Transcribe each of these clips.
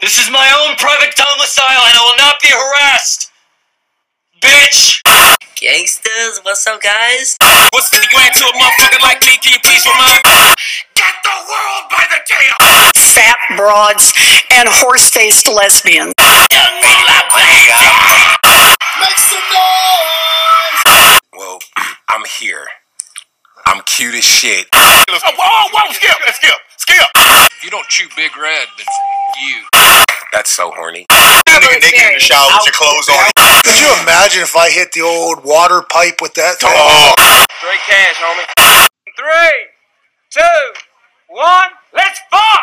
This is my own private Thomas Island. I will not be harassed. Bitch. Gangsters, what's up, guys? What's 50 grand to a motherfucker like me? Can you please remind me? Get the world by the tail. Fat broads and horse-faced lesbians. Make some noise. Well, I'm here. I'm cute as shit. Oh, whoa, whoa, skip. If you don't chew Big Red, then you. That's so horny. Nigga naked in the shower with your clothes on. Could you imagine if I hit the old water pipe with that thing? Oh. Straight cash, homie. 3, 2, 1, let's fart!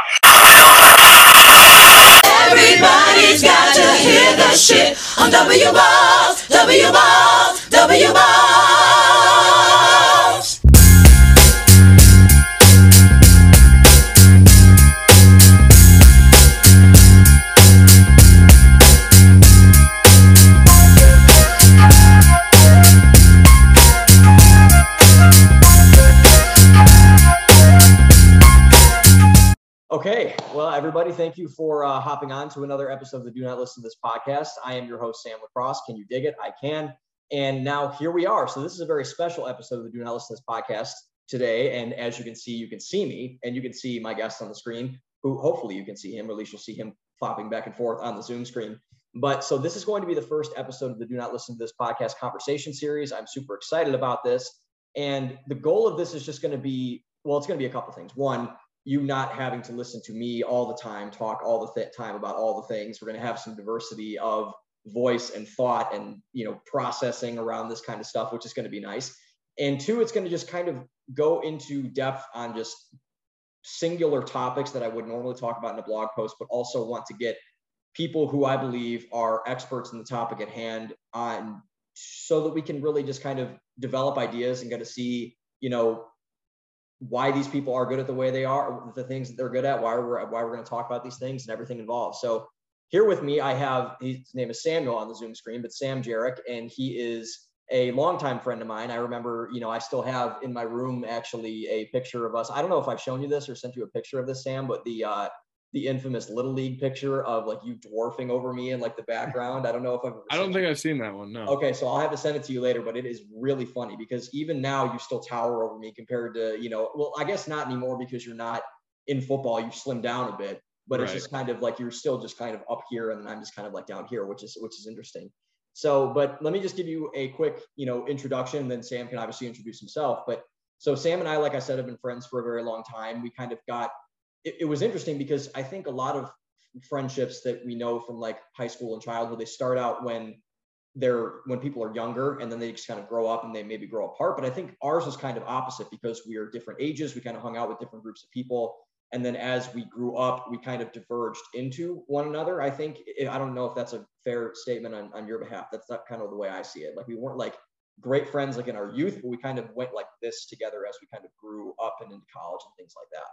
Everybody's got to hear the shit on W-Balls, W-Balls, W-Balls. Okay, well, everybody, thank you for hopping on to another episode of the Do Not Listen to This Podcast. I am your host, Sam LaCrosse. Can you dig it? I can. And now here we are. So this is a very special episode of the Do Not Listen to This Podcast today. And as you can see me, and you can see my guest on the screen, who hopefully you can see him, or at least you'll see him flopping back and forth on the Zoom screen. But so this is going to be the first episode of the Do Not Listen to This Podcast conversation series. I'm super excited about this. And the goal of this is just going to be, well, it's going to be a couple things. One, you not having to listen to me all the time, talk all the time about all the things. We're going to have some diversity of voice and thought and, you know, processing around this kind of stuff, which is going to be nice. And two, it's going to just kind of go into depth on just singular topics that I would normally talk about in a blog post, but also want to get people who I believe are experts in the topic at hand on, so that we can really just kind of develop ideas and get to see, you know, why these people are good at the way they are, the things that they're good at, why we're going to talk about these things and everything involved. So here with me, I have, his name is Samuel on the Zoom screen, but Sam Jerek, and he is a longtime friend of mine. I remember, you know, I still have in my room actually a picture of us. I don't know if I've shown you this or sent you a picture of this, Sam, but the infamous Little League picture of like you dwarfing over me in like the background. I don't know if I've ever I don't think it. I've seen that one, no. Okay, so I'll have to send it to you later, but it is really funny because even now you still tower over me compared to, you know, well, I guess not anymore because you're not in football, you slimmed down a bit, but right. It's just kind of like you're still just kind of up here and then I'm just kind of like down here, which is interesting. So, but let me just give you a quick, you know, introduction, then Sam can obviously introduce himself. But so Sam and I, like I said, have been friends for a very long time. We kind of got it was interesting because I think a lot of friendships that we know from like high school and childhood, they start out when people are younger and then they just kind of grow up and they maybe grow apart. But I think ours was kind of opposite because we are different ages. We kind of hung out with different groups of people. And then as we grew up, we kind of diverged into one another. I think, I don't know if that's a fair statement on your behalf. That's not kind of the way I see it. Like we weren't like great friends, like in our youth, but we kind of went like this together as we kind of grew up and into college and things like that.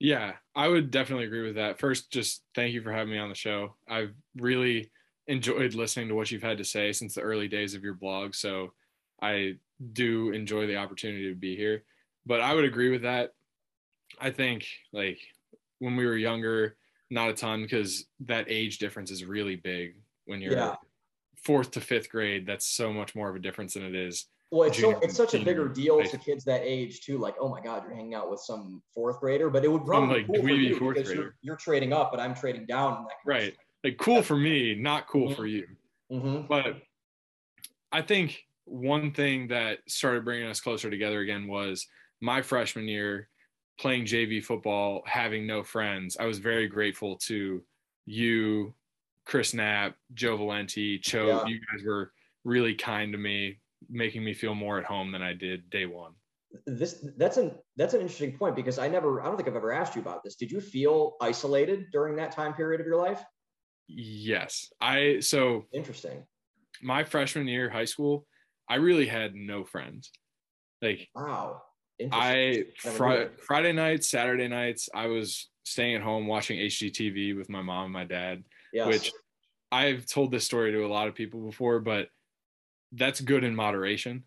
Yeah, I would definitely agree with that. First, just thank you for having me on the show. I've really enjoyed listening to what you've had to say since the early days of your blog. So I do enjoy the opportunity to be here. But I would agree with that. I think like when we were younger, not a ton, because that age difference is really big. When you're fourth to fifth grade, that's so much more of a difference than it is. Well, it's such a bigger deal to kids that age too. Like, oh my God, you're hanging out with some fourth grader, but it would probably be cool for you because you're trading up, but I'm trading down. In that right. Like cool for me, not cool for you. Mm-hmm. But I think one thing that started bringing us closer together again was my freshman year playing JV football, having no friends. I was very grateful to you, Chris Knapp, Joe Valenti, Cho. Yeah. You guys were really kind to me, making me feel more at home than I did day one. That's an interesting point because I don't think I've ever asked you about this. Did you feel isolated during that time period of your life? Yes. So interesting. My freshman year high school, I really had no friends. Like, wow. Friday nights, Saturday nights, I was staying at home watching HGTV with my mom and my dad, yes. Which I've told this story to a lot of people before, but that's good in moderation.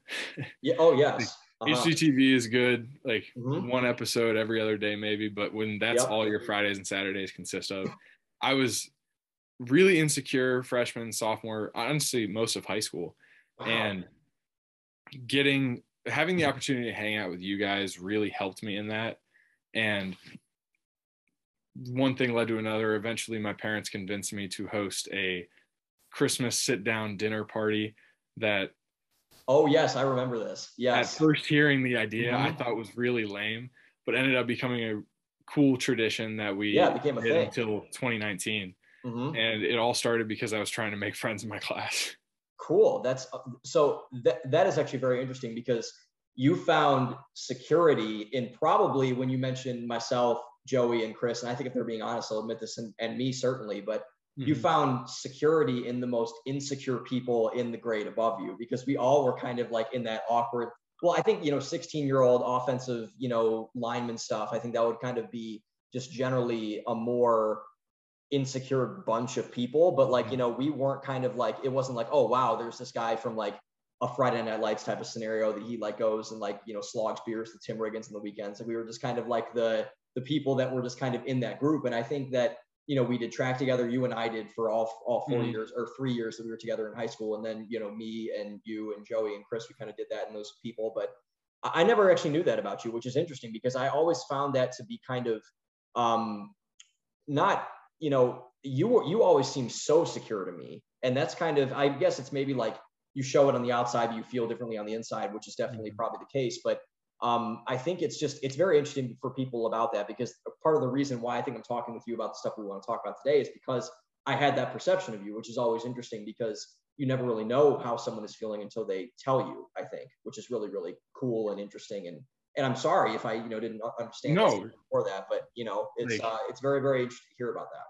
Yeah. Oh, yes. Uh-huh. HGTV is good, like one episode every other day maybe, but when that's all your Fridays and Saturdays consist of, I was really insecure freshman, sophomore, honestly, most of high school. Wow. And having the opportunity to hang out with you guys really helped me in that. And one thing led to another. Eventually, my parents convinced me to host a Christmas sit-down dinner party that. Oh, yes, I remember this. Yes. At first hearing the idea, mm-hmm. I thought was really lame, but ended up becoming a cool tradition that we became a did thing until 2019. Mm-hmm. And it all started because I was trying to make friends in my class. Cool. That's so that is actually very interesting, because you found security in probably when you mentioned myself, Joey, and Chris. And I think if they're being honest, I'll admit this, and me certainly, but mm-hmm. you found security in the most insecure people in the grade above you, because we all were kind of like in that awkward, well, I think, 16-year-old offensive, lineman stuff. I think that would kind of be just generally a more insecure bunch of people, but like, we weren't kind of like, it wasn't like, oh, wow, there's this guy from like a Friday Night Lights type of scenario that he like goes and like, slogs beers to Tim Riggins on the weekends. And we were just kind of like the people that were just kind of in that group. And I think that, we did track together, you and I did for all four mm-hmm. years or 3 years that we were together in high school. And then, me and you and Joey and Chris, we kind of did that and those people, but I never actually knew that about you, which is interesting because I always found that to be kind of not, you always seem so secure to me. And that's kind of, I guess it's maybe like you show it on the outside, you feel differently on the inside, which is definitely mm-hmm. probably the case. But I think it's very interesting for people about that, because part of the reason why I think I'm talking with you about the stuff we want to talk about today is because I had that perception of you, which is always interesting because you never really know how someone is feeling until they tell you, I think, which is really, really cool and interesting. And I'm sorry if I, didn't understand before that, but it's very, very interesting to hear about that.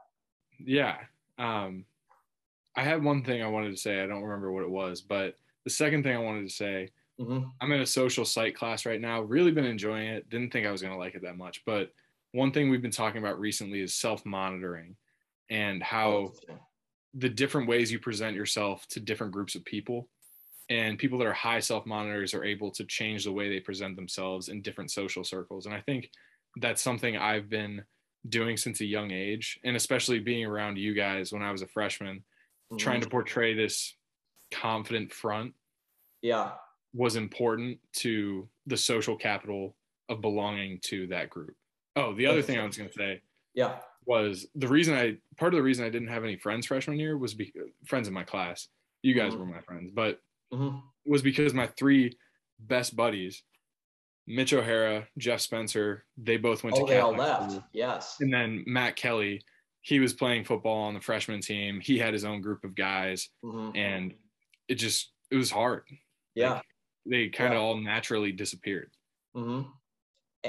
Yeah. I had one thing I wanted to say. I don't remember what it was, but the second thing I wanted to say, mm-hmm. I'm in a social psych class right now, really been enjoying it. Didn't think I was going to like it that much, but one thing we've been talking about recently is self-monitoring and how the different ways you present yourself to different groups of people. And people that are high self-monitors are able to change the way they present themselves in different social circles. And I think that's something I've been doing since a young age, and especially being around you guys when I was a freshman, mm-hmm. trying to portray this confident front was important to the social capital of belonging to that group. Oh, the other thing I was going to say was part of the reason I didn't have any friends freshman year was friends in my class. You guys mm-hmm. were my friends, but mm-hmm. was because my three best buddies, Mitch O'Hara, Jeff Spencer, they both went to Catan. They all left. School. Yes. And then Matt Kelly, he was playing football on the freshman team. He had his own group of guys, mm-hmm. and it was hard. Yeah. Like, they kind of all naturally disappeared. Mm-hmm.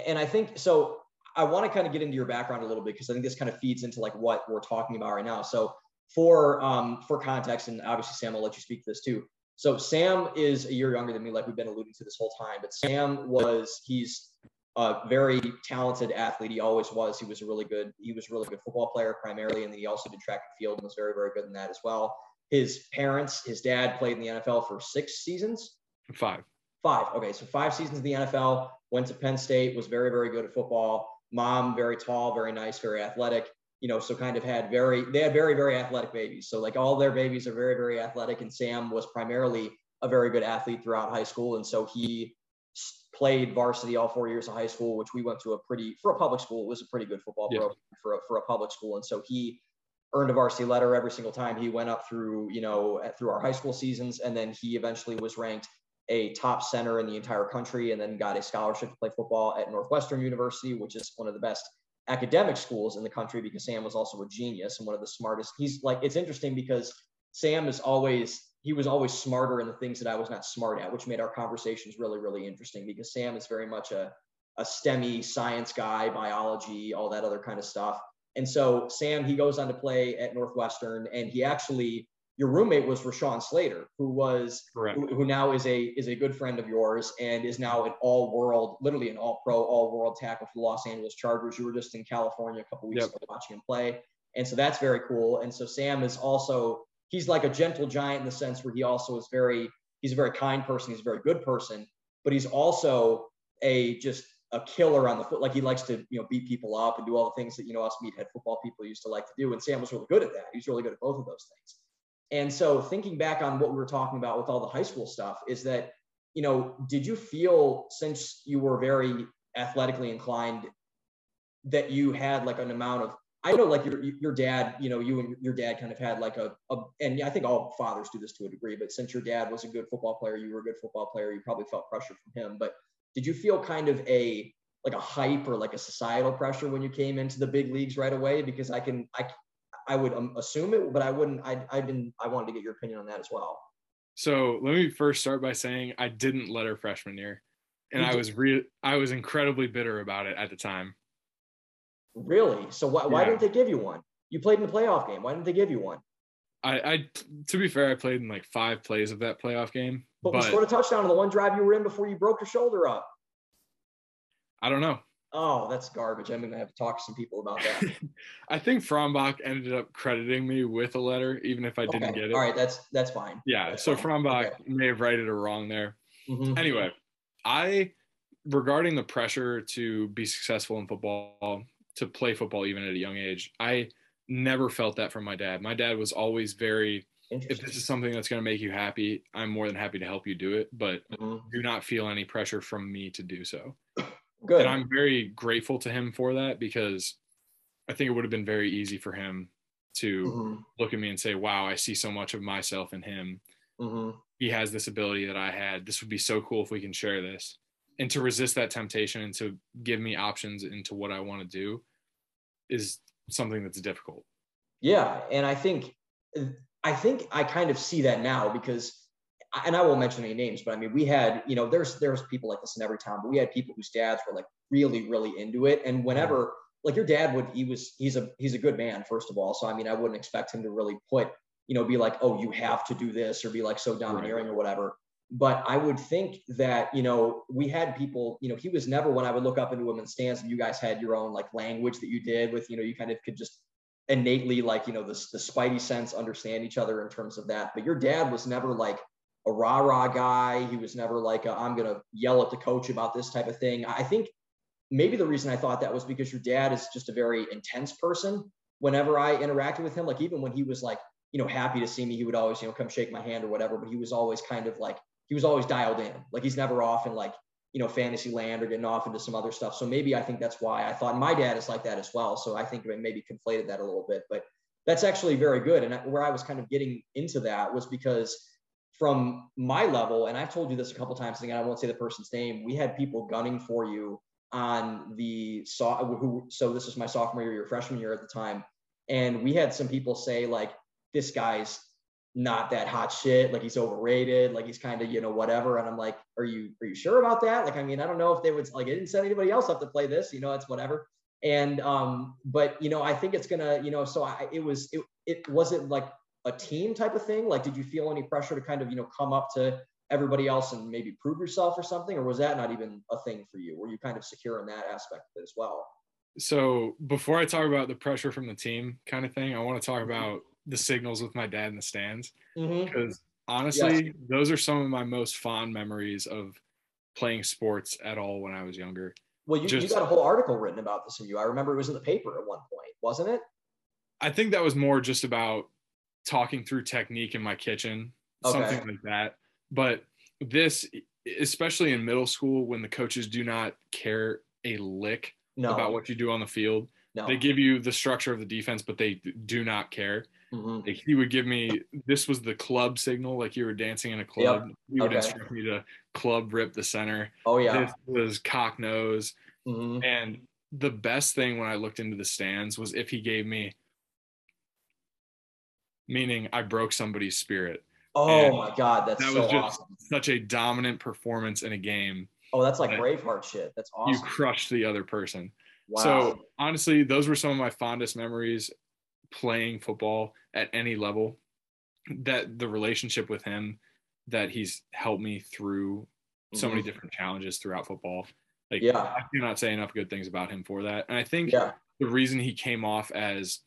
And I think so. I want to kind of get into your background a little bit, because I think this kind of feeds into like what we're talking about right now. So for context, and obviously Sam, I'll let you speak to this too. So Sam is a year younger than me, like we've been alluding to this whole time, but Sam he's a very talented athlete. He always was. He was a really good football player primarily. And then he also did track and field and was very, very good in that as well. His dad played in the NFL for 6 seasons. 5. Okay. So 5 seasons in the NFL, went to Penn State, was very, very good at football. Mom, very tall, very nice, very athletic. So kind of they had very, very athletic babies. So like all their babies are very, very athletic. And Sam was primarily a very good athlete throughout high school. And so he played varsity all 4 years of high school, which we went to for a public school, it was a pretty good football program for a public school. And so he earned a varsity letter every single time he went up through, through our high school seasons. And then he eventually was ranked a top center in the entire country, and then got a scholarship to play football at Northwestern University, which is one of the best academic schools in the country, because Sam was also a genius and one of the smartest. It's interesting because Sam he was always smarter in the things that I was not smart at, which made our conversations really, really interesting, because Sam is very much a STEM-y science guy, biology, all that other kind of stuff. And so Sam, he goes on to play at Northwestern, and he actually, your roommate was Rashawn Slater, who now is a good friend of yours and is now an all-world tackle for the Los Angeles Chargers. You were just in California a couple weeks ago watching him play. And so that's very cool. And so Sam is also, he's like a gentle giant in the sense where he also is he's a very kind person. He's a very good person, but he's also a a killer on the foot. Like he likes to, you know, beat people up and do all the things that, you know, us meathead football people used to like to do. And Sam was really good at that. He was really good at both of those things. And so thinking back on what we were talking about with all the high school stuff is that, you know, did you feel, since you were very athletically inclined, that you had like an amount of, I know like your dad, you know, you and your dad kind of had like a, and I think all fathers do this to a degree, but since your dad was a good football player, you were a good football player, you probably felt pressure from him. But did you feel kind of a, like a hype or like a societal pressure when you came into the big leagues right away? Because I would assume it, but I wouldn't, I wanted to get your opinion on that as well. So let me first start by saying I didn't letter freshman year, and I was incredibly bitter about it at the time. Really? So why didn't they give you one? You played in the playoff game. Why didn't they give you one? I to be fair, I played in like 5 plays of that playoff game. But you scored a touchdown on the one drive you were in before you broke your shoulder up. I don't know. Oh, that's garbage. I'm going to have to talk to some people about that. I think Frombach ended up crediting me with a letter, even if I didn't get it. All right, that's fine. Yeah, that's so fine. Frombach may have righted a wrong there. Mm-hmm. Anyway, regarding the pressure to be successful in football, to play football even at a young age, I never felt that from my dad. My dad was always very, if this is something that's going to make you happy, I'm more than happy to help you do it, but do not feel any pressure from me to do so. Good. And I'm very grateful to him for that, because I think it would have been very easy for him to look at me and say, wow, I see so much of myself in him. Mm-hmm. He has this ability that I had. This would be so cool if we can share this. And to resist that temptation and to give me options into what I want to do is something that's difficult. Yeah. And I think I kind of see that now, because, and I won't mention any names, but I mean, we had, you know, there's people like this in every town, but we had people whose dads were like really, really into it. And whenever, like your dad would, he's a good man, first of all. So, I mean, I wouldn't expect him to really put, you know, be like, oh, you have to do this, or be like so domineering or whatever. But I would think that, you know, we had people, you know, he was never, when I would look up into him in stands, and you guys had your own like language that you did with, you know, you kind of could just innately, like, you know, the spidey sense, understand each other in terms of that. But your dad was never like a rah-rah guy. He was never like, I'm going to yell at the coach about this type of thing. I think maybe the reason I thought that was because your dad is just a very intense person. Whenever I interacted with him, like even when he was like, you know, happy to see me, he would always, you know, come shake my hand or whatever, but he was always kind of like, he was always dialed in. Like he's never off in like, you know, fantasy land or getting off into some other stuff. So maybe I think that's why I thought my dad is like that as well. So I think I maybe conflated that a little bit, but that's actually very good. And where I was kind of getting into that was because from my level, and I've told you this a couple of times, and I won't say the person's name, we had people gunning for you on so this is my sophomore year, your freshman year at the time. And we had some people say like, this guy's not that hot shit. Like he's overrated. Like he's kind of, you know, whatever. And I'm like, are you sure about that? Like, I mean, I don't know if they would like, it didn't set anybody else up to play this, you know, it's whatever. And, but you know, I think it's gonna, you know, so it wasn't like a team type of thing. Like, did you feel any pressure to kind of, you know, come up to everybody else and maybe prove yourself or something? Or was that not even a thing for you? Were you kind of secure in that aspect of it as well? So before I talk about the pressure from the team kind of thing, I want to talk about the signals with my dad in the stands, because honestly, those are some of my most fond memories of playing sports at all when I was younger. Well, you got a whole article written about this in you. I remember it was in the paper at one point, wasn't it? I think that was more just about talking through technique in my kitchen, something like that. But this, especially in middle school, when the coaches do not care a lick about what you do on the field, they give you the structure of the defense, but they do not care. Mm-hmm. Like he would give me, this was the club signal, like you were dancing in a club. Yep. He would instruct me to club rip the center. Oh yeah. This was cock nose. Mm-hmm. And the best thing when I looked into the stands was if he gave me, meaning I broke somebody's spirit. Oh and my God, that so was just awesome. Such a dominant performance in a game. Oh, that's like Braveheart shit. That's awesome. You crushed the other person. Wow. So honestly, those were some of my fondest memories playing football at any level, that the relationship with him, that he's helped me through so many different challenges throughout football. Like I cannot say enough good things about him for that. And I think the reason he came off as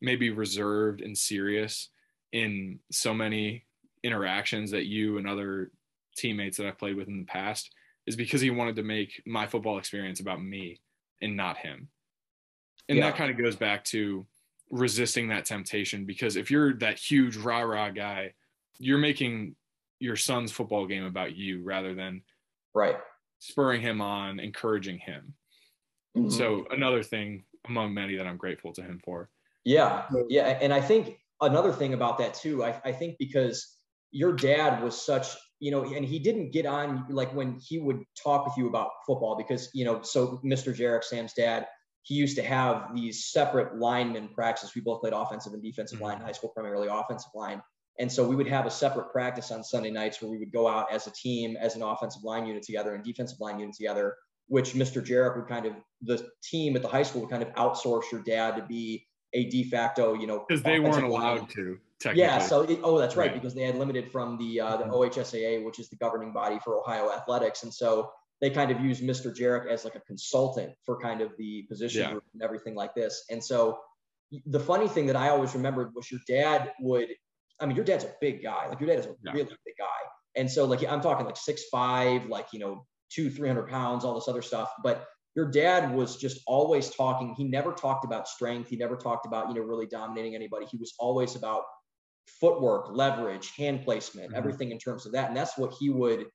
maybe reserved and serious in so many interactions that you and other teammates that I've played with in the past is because he wanted to make my football experience about me and not him. And that kind of goes back to resisting that temptation, because if you're that huge rah-rah guy, you're making your son's football game about you rather than spurring him on, encouraging him. Mm-hmm. So another thing among many that I'm grateful to him for. Yeah. Yeah. And I think another thing about that too, I think because your dad was such, you know, and he didn't get on, like when he would talk with you about football, because, you know, so Mr. Jerek, Sam's dad, he used to have these separate linemen practices. We both played offensive and defensive line in high school, primarily offensive line. And so we would have a separate practice on Sunday nights where we would go out as a team, as an offensive line unit together and defensive line unit together, which Mr. Jerek would kind of, the team at the high school would kind of outsource your dad to be a de facto, you know, because they weren't allowed to. Technically. Yeah. So, that's right. Because they had limited from the OHSAA, which is the governing body for Ohio athletics. And so they kind of used Mr. Jerek as like a consultant for kind of the position group and everything like this. And so the funny thing that I always remembered was your dad would, I mean, your dad's a big guy. Like your dad is a really big guy. And so like, I'm talking like 6'5", like, you know, 200-300 pounds, all this other stuff. But your dad was just always talking. He never talked about strength. He never talked about, you know, really dominating anybody. He was always about footwork, leverage, hand placement, everything in terms of that. And that's what he would,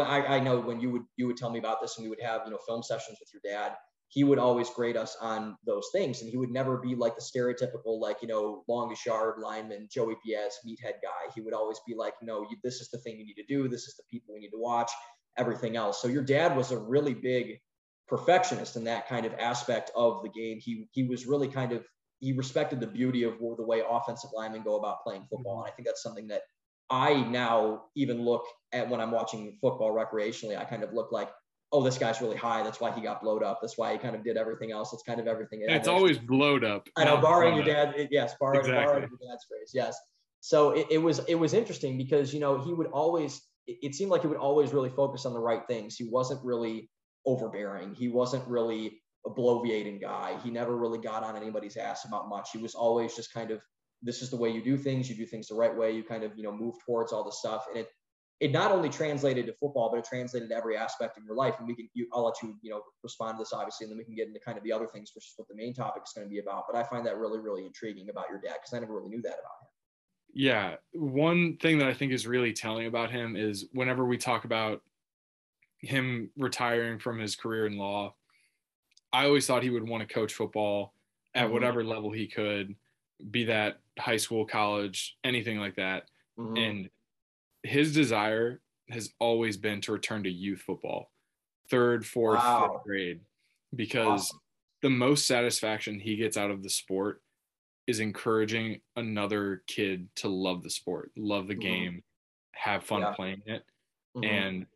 I know when you would tell me about this and we would have, you know, film sessions with your dad, he would always grade us on those things. And he would never be like the stereotypical, like, you know, longest yard lineman, Joey Diaz, meathead guy. He would always be like, no, this is the thing you need to do. This is the people we need to watch, everything else. So your dad was a really big perfectionist in that kind of aspect of the game. He was really kind of, he respected the beauty of the way offensive linemen go about playing football. And I think that's something that I now even look at when I'm watching football recreationally, I kind of look like, oh, this guy's really high. That's why he got blowed up. That's why he kind of did everything else. That's kind of everything. It's always blowed up. I know, borrowing your dad. Yes. Borrowing your dad's phrase. Yes. So it was interesting because, you know, he would always, it seemed like he would always really focus on the right things. He wasn't really overbearing. He wasn't really a bloviating guy. He never really got on anybody's ass about much. He was always just kind of, this is the way you do things the right way. You kind of, you know, move towards all this stuff. And it not only translated to football, but it translated to every aspect of your life. And I'll let you, you know, respond to this obviously, and then we can get into kind of the other things, which is what the main topic is going to be about. But I find that really, really intriguing about your dad, because I never really knew that about him. Yeah. One thing that I think is really telling about him is whenever we talk about him retiring from his career in law, I always thought he would want to coach football at whatever level he could, be that high school, college, anything like that. Mm-hmm. And his desire has always been to return to youth football, third, fourth, fifth grade, because the most satisfaction he gets out of the sport is encouraging another kid to love the sport, love the game, have fun playing it. Mm-hmm. And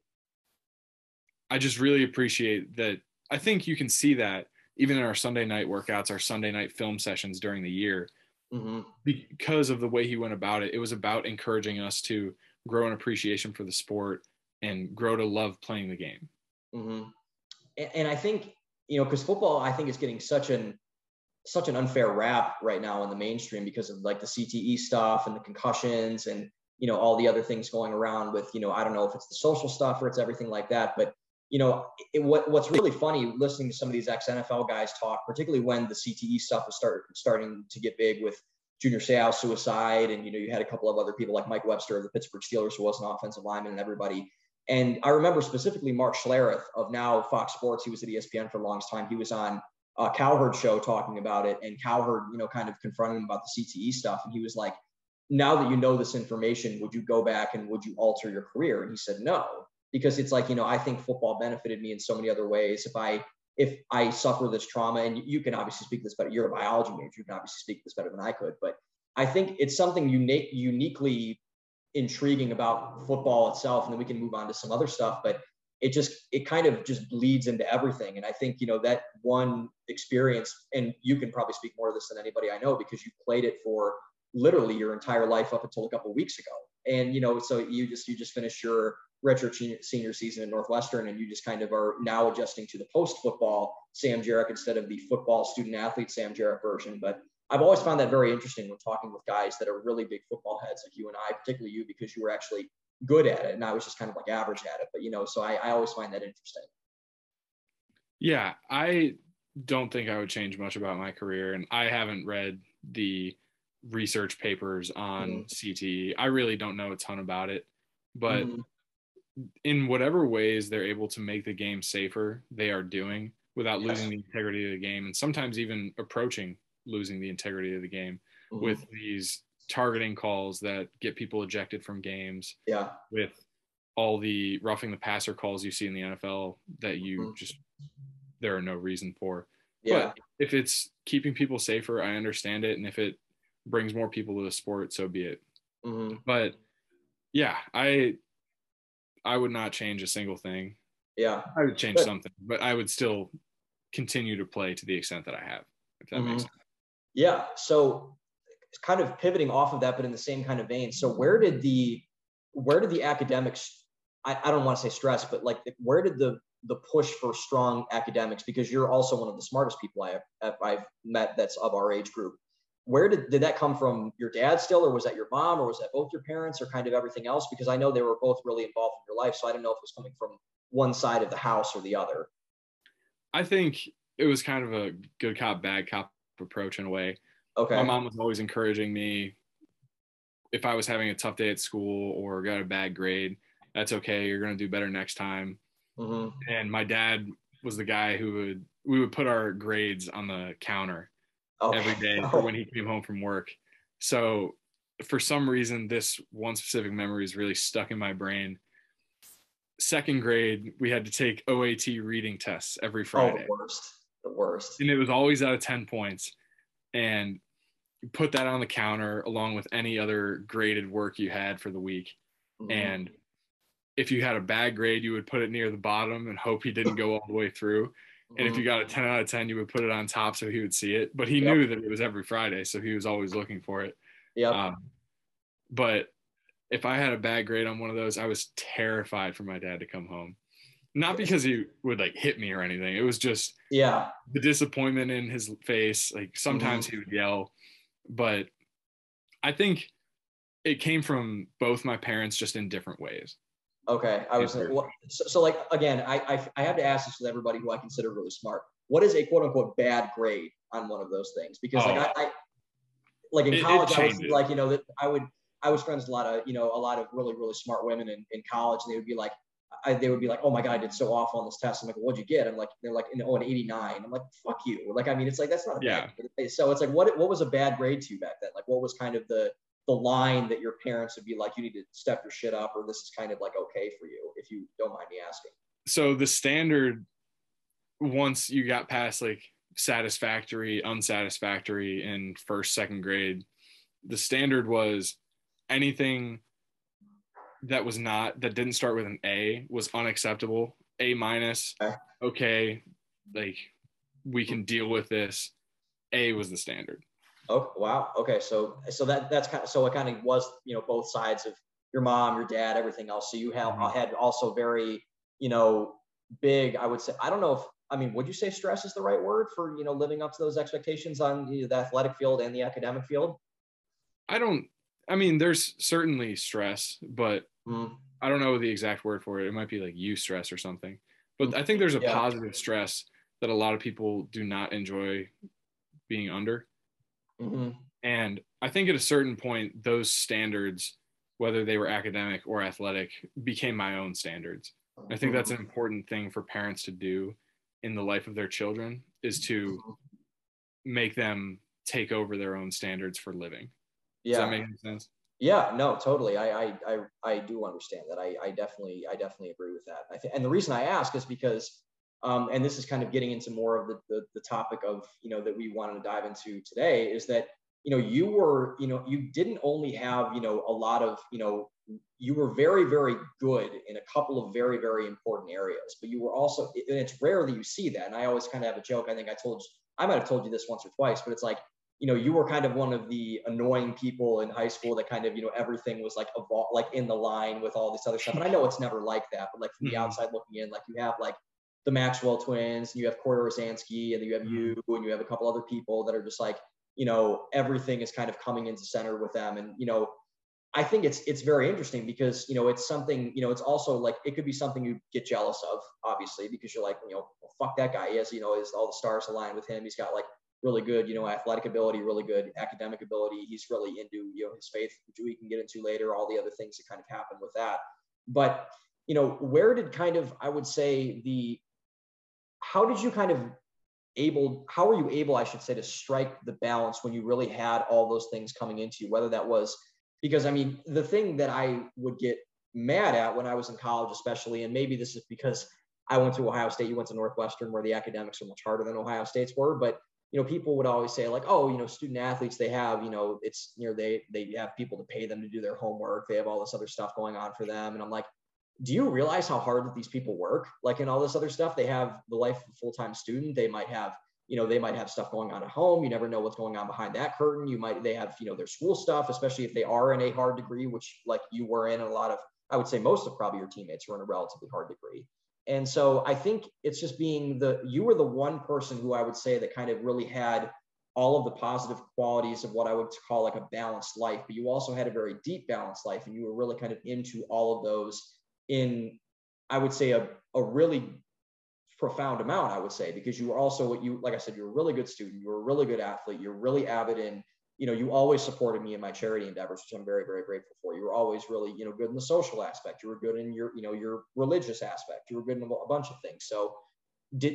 I just really appreciate that. I think you can see that even in our Sunday night workouts, our Sunday night film sessions during the year, because of the way he went about it. It was about encouraging us to grow an appreciation for the sport and grow to love playing the game. Mm-hmm. And I think, you know, because football, I think, is getting such an unfair rap right now in the mainstream because of like the CTE stuff and the concussions and, you know, all the other things going around with, you know, I don't know if it's the social stuff or it's everything like that, but you know, what's really funny listening to some of these ex-NFL guys talk, particularly when the CTE stuff was starting to get big with Junior Seau suicide. And, you know, you had a couple of other people like Mike Webster of the Pittsburgh Steelers, who was an offensive lineman, and everybody. And I remember specifically Mark Schlereth of now Fox Sports. He was at ESPN for the longest time. He was on a Cowherd show talking about it, and Cowherd, you know, kind of confronted him about the CTE stuff. And he was like, now that you know this information, would you go back and would you alter your career? And he said, no. Because it's like, you know, I think football benefited me in so many other ways. If I suffer this trauma, and you can obviously speak this better, you're a biology major, you can obviously speak this better than I could, but I think it's something uniquely intriguing about football itself. And then we can move on to some other stuff, but it kind of just bleeds into everything. And I think, you know, that one experience, and you can probably speak more of this than anybody I know, because you played it for literally your entire life up until a couple of weeks ago. And, you know, so you just finished your redshirt senior season at Northwestern, and you just kind of are now adjusting to the post-football Sam Jerek instead of the football student-athlete Sam Jerek version. But I've always found that very interesting when talking with guys that are really big football heads like you and I, particularly you, because you were actually good at it. And I was just kind of like average at it, but, you know, so I always find that interesting. Yeah. I don't think I would change much about my career. And I haven't read the research papers on CTE. I really don't know a ton about it, but in whatever ways they're able to make the game safer, they are doing without losing the integrity of the game. And sometimes even approaching losing the integrity of the game with these targeting calls that get people ejected from games, with all the roughing the passer calls you see in the NFL that you just, there are no reason for. But if it's keeping people safer, I understand it. And if it brings more people to the sport, so be it. But yeah, I would not change a single thing. I would change something, but I would still continue to play to the extent that I have, if that makes sense. Yeah. So it's kind of pivoting off of that, but in the same kind of vein. So where did the academics, I don't want to say stress, but like, where did the push for strong academics, because you're also one of the smartest people I've met that's of our age group. Where did that come from? Your dad still, or was that your mom, or was that both your parents, or kind of everything else? Because I know they were both really involved in your life. So I didn't know if it was coming from one side of the house or the other. I think it was kind of a good cop, bad cop approach in a way. Okay. My mom was always encouraging me. If I was having a tough day at school or got a bad grade, that's okay. You're going to do better next time. And my dad was the guy who we would put our grades on the counter every day for when he came home from work. So for some reason, this one specific memory is really stuck in my brain. Second grade, we had to take OAT reading tests every Friday. Oh, the worst. And it was always out of 10 points. And put that on the counter along with any other graded work you had for the week. And if you had a bad grade, you would put it near the bottom and hope he didn't go all the way through. And if you got a 10 out of 10, you would put it on top so he would see it. But he knew that it was every Friday, so he was always looking for it. But if I had a bad grade on one of those, I was terrified for my dad to come home. Not because he would like hit me or anything. It was just the disappointment in his face. Like sometimes he would yell, but I think it came from both my parents, just in different ways. Okay. I was so like, again, I have to ask this with everybody who I consider really smart. What is a quote unquote bad grade on one of those things? Because like I like in college, I was like, you know, that I was friends with a lot of really, really smart women in college, and they would be like, oh my God, I did so awful on this test. I'm like, what'd you get? I'm like, they're like, an 89. I'm like, fuck you. Like, I mean, it's like, that's not a bad grade. So it's like, what was a bad grade to you back then? Like, what was kind of the line that your parents would be like, you need to step your shit up, or this is kind of like, okay for you, if you don't mind me asking? So the standard, once you got past like satisfactory, unsatisfactory in first, second grade, the standard was anything that didn't start with an A was unacceptable. A minus, okay, like we can deal with this. A was the standard. Oh wow. Okay, so that's kind of, so it kind of was, you know, both sides of your mom, your dad, everything else. So you had also very, you know, big. I would say, I don't know if, I mean, would you say stress is the right word for, you know, living up to those expectations on the athletic field and the academic field? There's certainly stress, but I don't know the exact word for it. It might be like eustress or something, but I think there's a positive stress that a lot of people do not enjoy being under. And I think at a certain point, those standards, whether they were academic or athletic, became my own standards. I think that's an important thing for parents to do in the life of their children, is to make them take over their own standards for living. Yeah. Does that make sense? Yeah, no, totally. I do understand that. I definitely agree with that. And the reason I ask is because, and this is kind of getting into more of the topic of, you know, that we wanted to dive into today, is that, you know, you were, you know, you didn't only have, you know, a lot of, you know, you were very, very good in a couple of very, very important areas, but you were also, and it's rare that you see that. And I always kind of have a joke. I think I might've told you this once or twice, but it's like, you know, you were kind of one of the annoying people in high school that kind of, you know, everything was like in the line with all this other stuff. And I know it's never like that, but like from the outside looking in, like you have like the Maxwell twins, and you have Corder Osansky, and then you have you, and you have a couple other people that are just like, you know, everything is kind of coming into center with them. And, you know, I think it's very interesting because, you know, it's something, you know, it's also like, it could be something you get jealous of, obviously, because you're like, you know, well, fuck that guy. He has, you know, his, all the stars aligned with him. He's got like really good, you know, athletic ability, really good academic ability. He's really into, you know, his faith, which we can get into later, all the other things that kind of happen with that. But, you know, where did kind of, I would say the, how did you kind of able, how were you able, I should say, to strike the balance when you really had all those things coming into you, whether that was, because, I mean, the thing that I would get mad at when I was in college, especially, and maybe this is because I went to Ohio State, you went to Northwestern, where the academics are much harder than Ohio State's were, but, you know, people would always say like, oh, you know, student athletes, they have, you know, it's, you know, they have people to pay them to do their homework. They have all this other stuff going on for them. And I'm like, do you realize how hard that these people work? Like, in all this other stuff, they have the life of a full-time student. They might have, you know, they might have stuff going on at home. You never know what's going on behind that curtain. You might, they have, you know, their school stuff, especially if they are in a hard degree, which like you were in, a lot of, I would say most of probably your teammates were in a relatively hard degree. And so I think it's just being the, you were the one person who I would say that kind of really had all of the positive qualities of what I would call like a balanced life, but you also had a very deep balanced life, and you were really kind of into all of those in, I would say, a really profound amount, I would say, because you were also what you, like I said, you're a really good student, you're a really good athlete, you're really avid in, you know, you always supported me in my charity endeavors, which I'm very, very grateful for. You were always really, you know, good in the social aspect. You were good in your, you know, your religious aspect. You were good in a bunch of things. So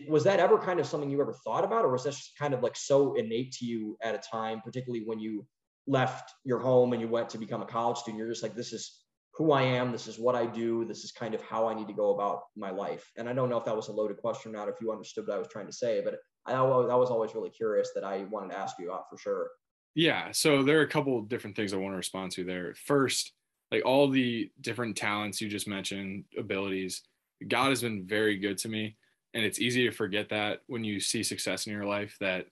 was that ever kind of something you ever thought about, or was that just kind of like so innate to you at a time, particularly when you left your home and you went to become a college student? You're just like, this is who I am, this is what I do, this is kind of how I need to go about my life. And I don't know if that was a loaded question or not, if you understood what I was trying to say, but I was always really curious that I wanted to ask you about for sure. Yeah, so there are a couple of different things I want to respond to there. First, like all the different talents you just mentioned, abilities, God has been very good to me. And it's easy to forget that when you see success in your life, that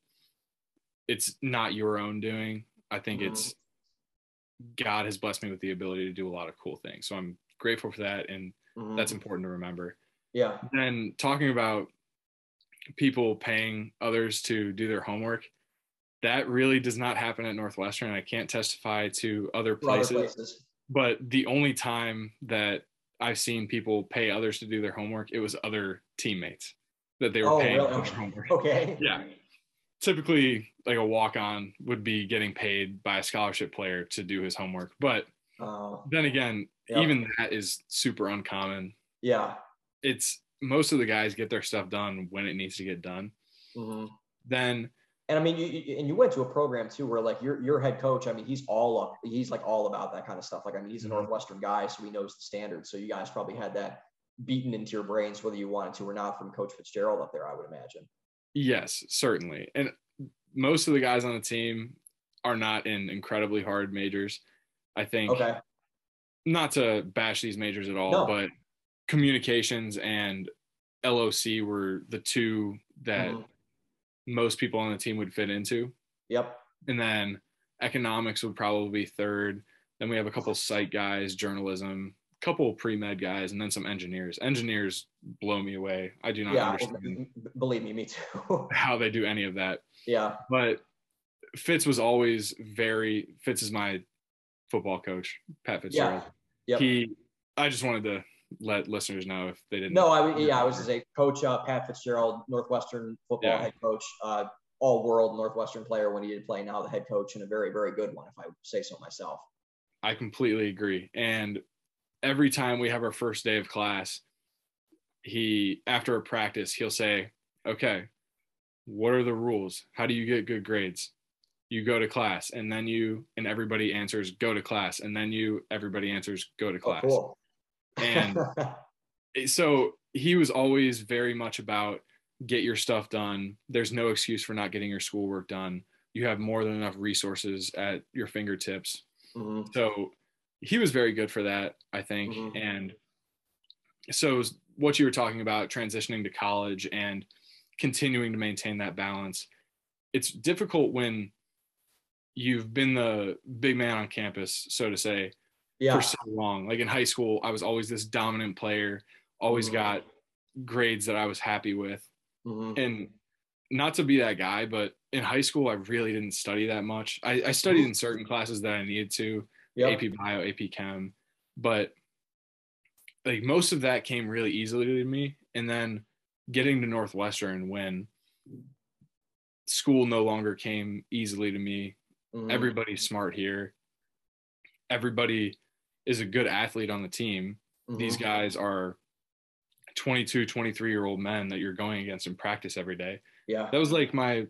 it's not your own doing. I think it's God has blessed me with the ability to do a lot of cool things. So I'm grateful for that. And that's important to remember. Yeah. Then talking about people paying others to do their homework, that really does not happen at Northwestern. I can't testify to other places, but the only time that I've seen people pay others to do their homework, it was other teammates that they were paying for their homework. Okay. Yeah. Typically, like a walk-on would be getting paid by a scholarship player to do his homework. But then again, even that is super uncommon. Yeah. It's most of the guys get their stuff done when it needs to get done. Then, and I mean, you went to a program too, where like your head coach, I mean, he's like all about that kind of stuff. Like, I mean, he's a Northwestern guy, so he knows the standards. So you guys probably had that beaten into your brains, whether you wanted to or not, from Coach Fitzgerald up there, I would imagine. Yes, certainly. And most of the guys on the team are not in incredibly hard majors. I think, not to bash these majors at all, but communications and LOC were the two that most people on the team would fit into. Yep. And then economics would probably be third. Then we have a couple site guys, journalism, couple pre-med guys, and then some engineers blow me away. I do not understand, believe me, me too, how they do any of that. Yeah. But Fitz is my football coach, Pat Fitzgerald. Yeah. Yep. I just wanted to let listeners know if they didn't know. I was just a coach, Pat Fitzgerald, Northwestern football head coach, all world Northwestern player when he did play, now the head coach, and a very, very good one, if I say so myself. I completely agree. And every time we have our first day of class, after a practice, he'll say, okay, what are the rules? How do you get good grades? You go to class, and then everybody answers, go to class. And then everybody answers, go to class. Oh, cool. And so he was always very much about get your stuff done. There's no excuse for not getting your schoolwork done. You have more than enough resources at your fingertips. So he was very good for that, I think. And so what you were talking about, transitioning to college and continuing to maintain that balance, it's difficult when you've been the big man on campus, so to say, for so long. Like in high school, I was always this dominant player, always got grades that I was happy with. And not to be that guy, but in high school, I really didn't study that much. I studied in certain classes that I needed to. Yep. AP Bio, AP Chem. But like most of that came really easily to me. And then getting to Northwestern when school no longer came easily to me. Mm. Everybody's smart here. Everybody is a good athlete on the team. Mm-hmm. These guys are 22, 23-year-old men that you're going against in practice every day. Yeah. That was like my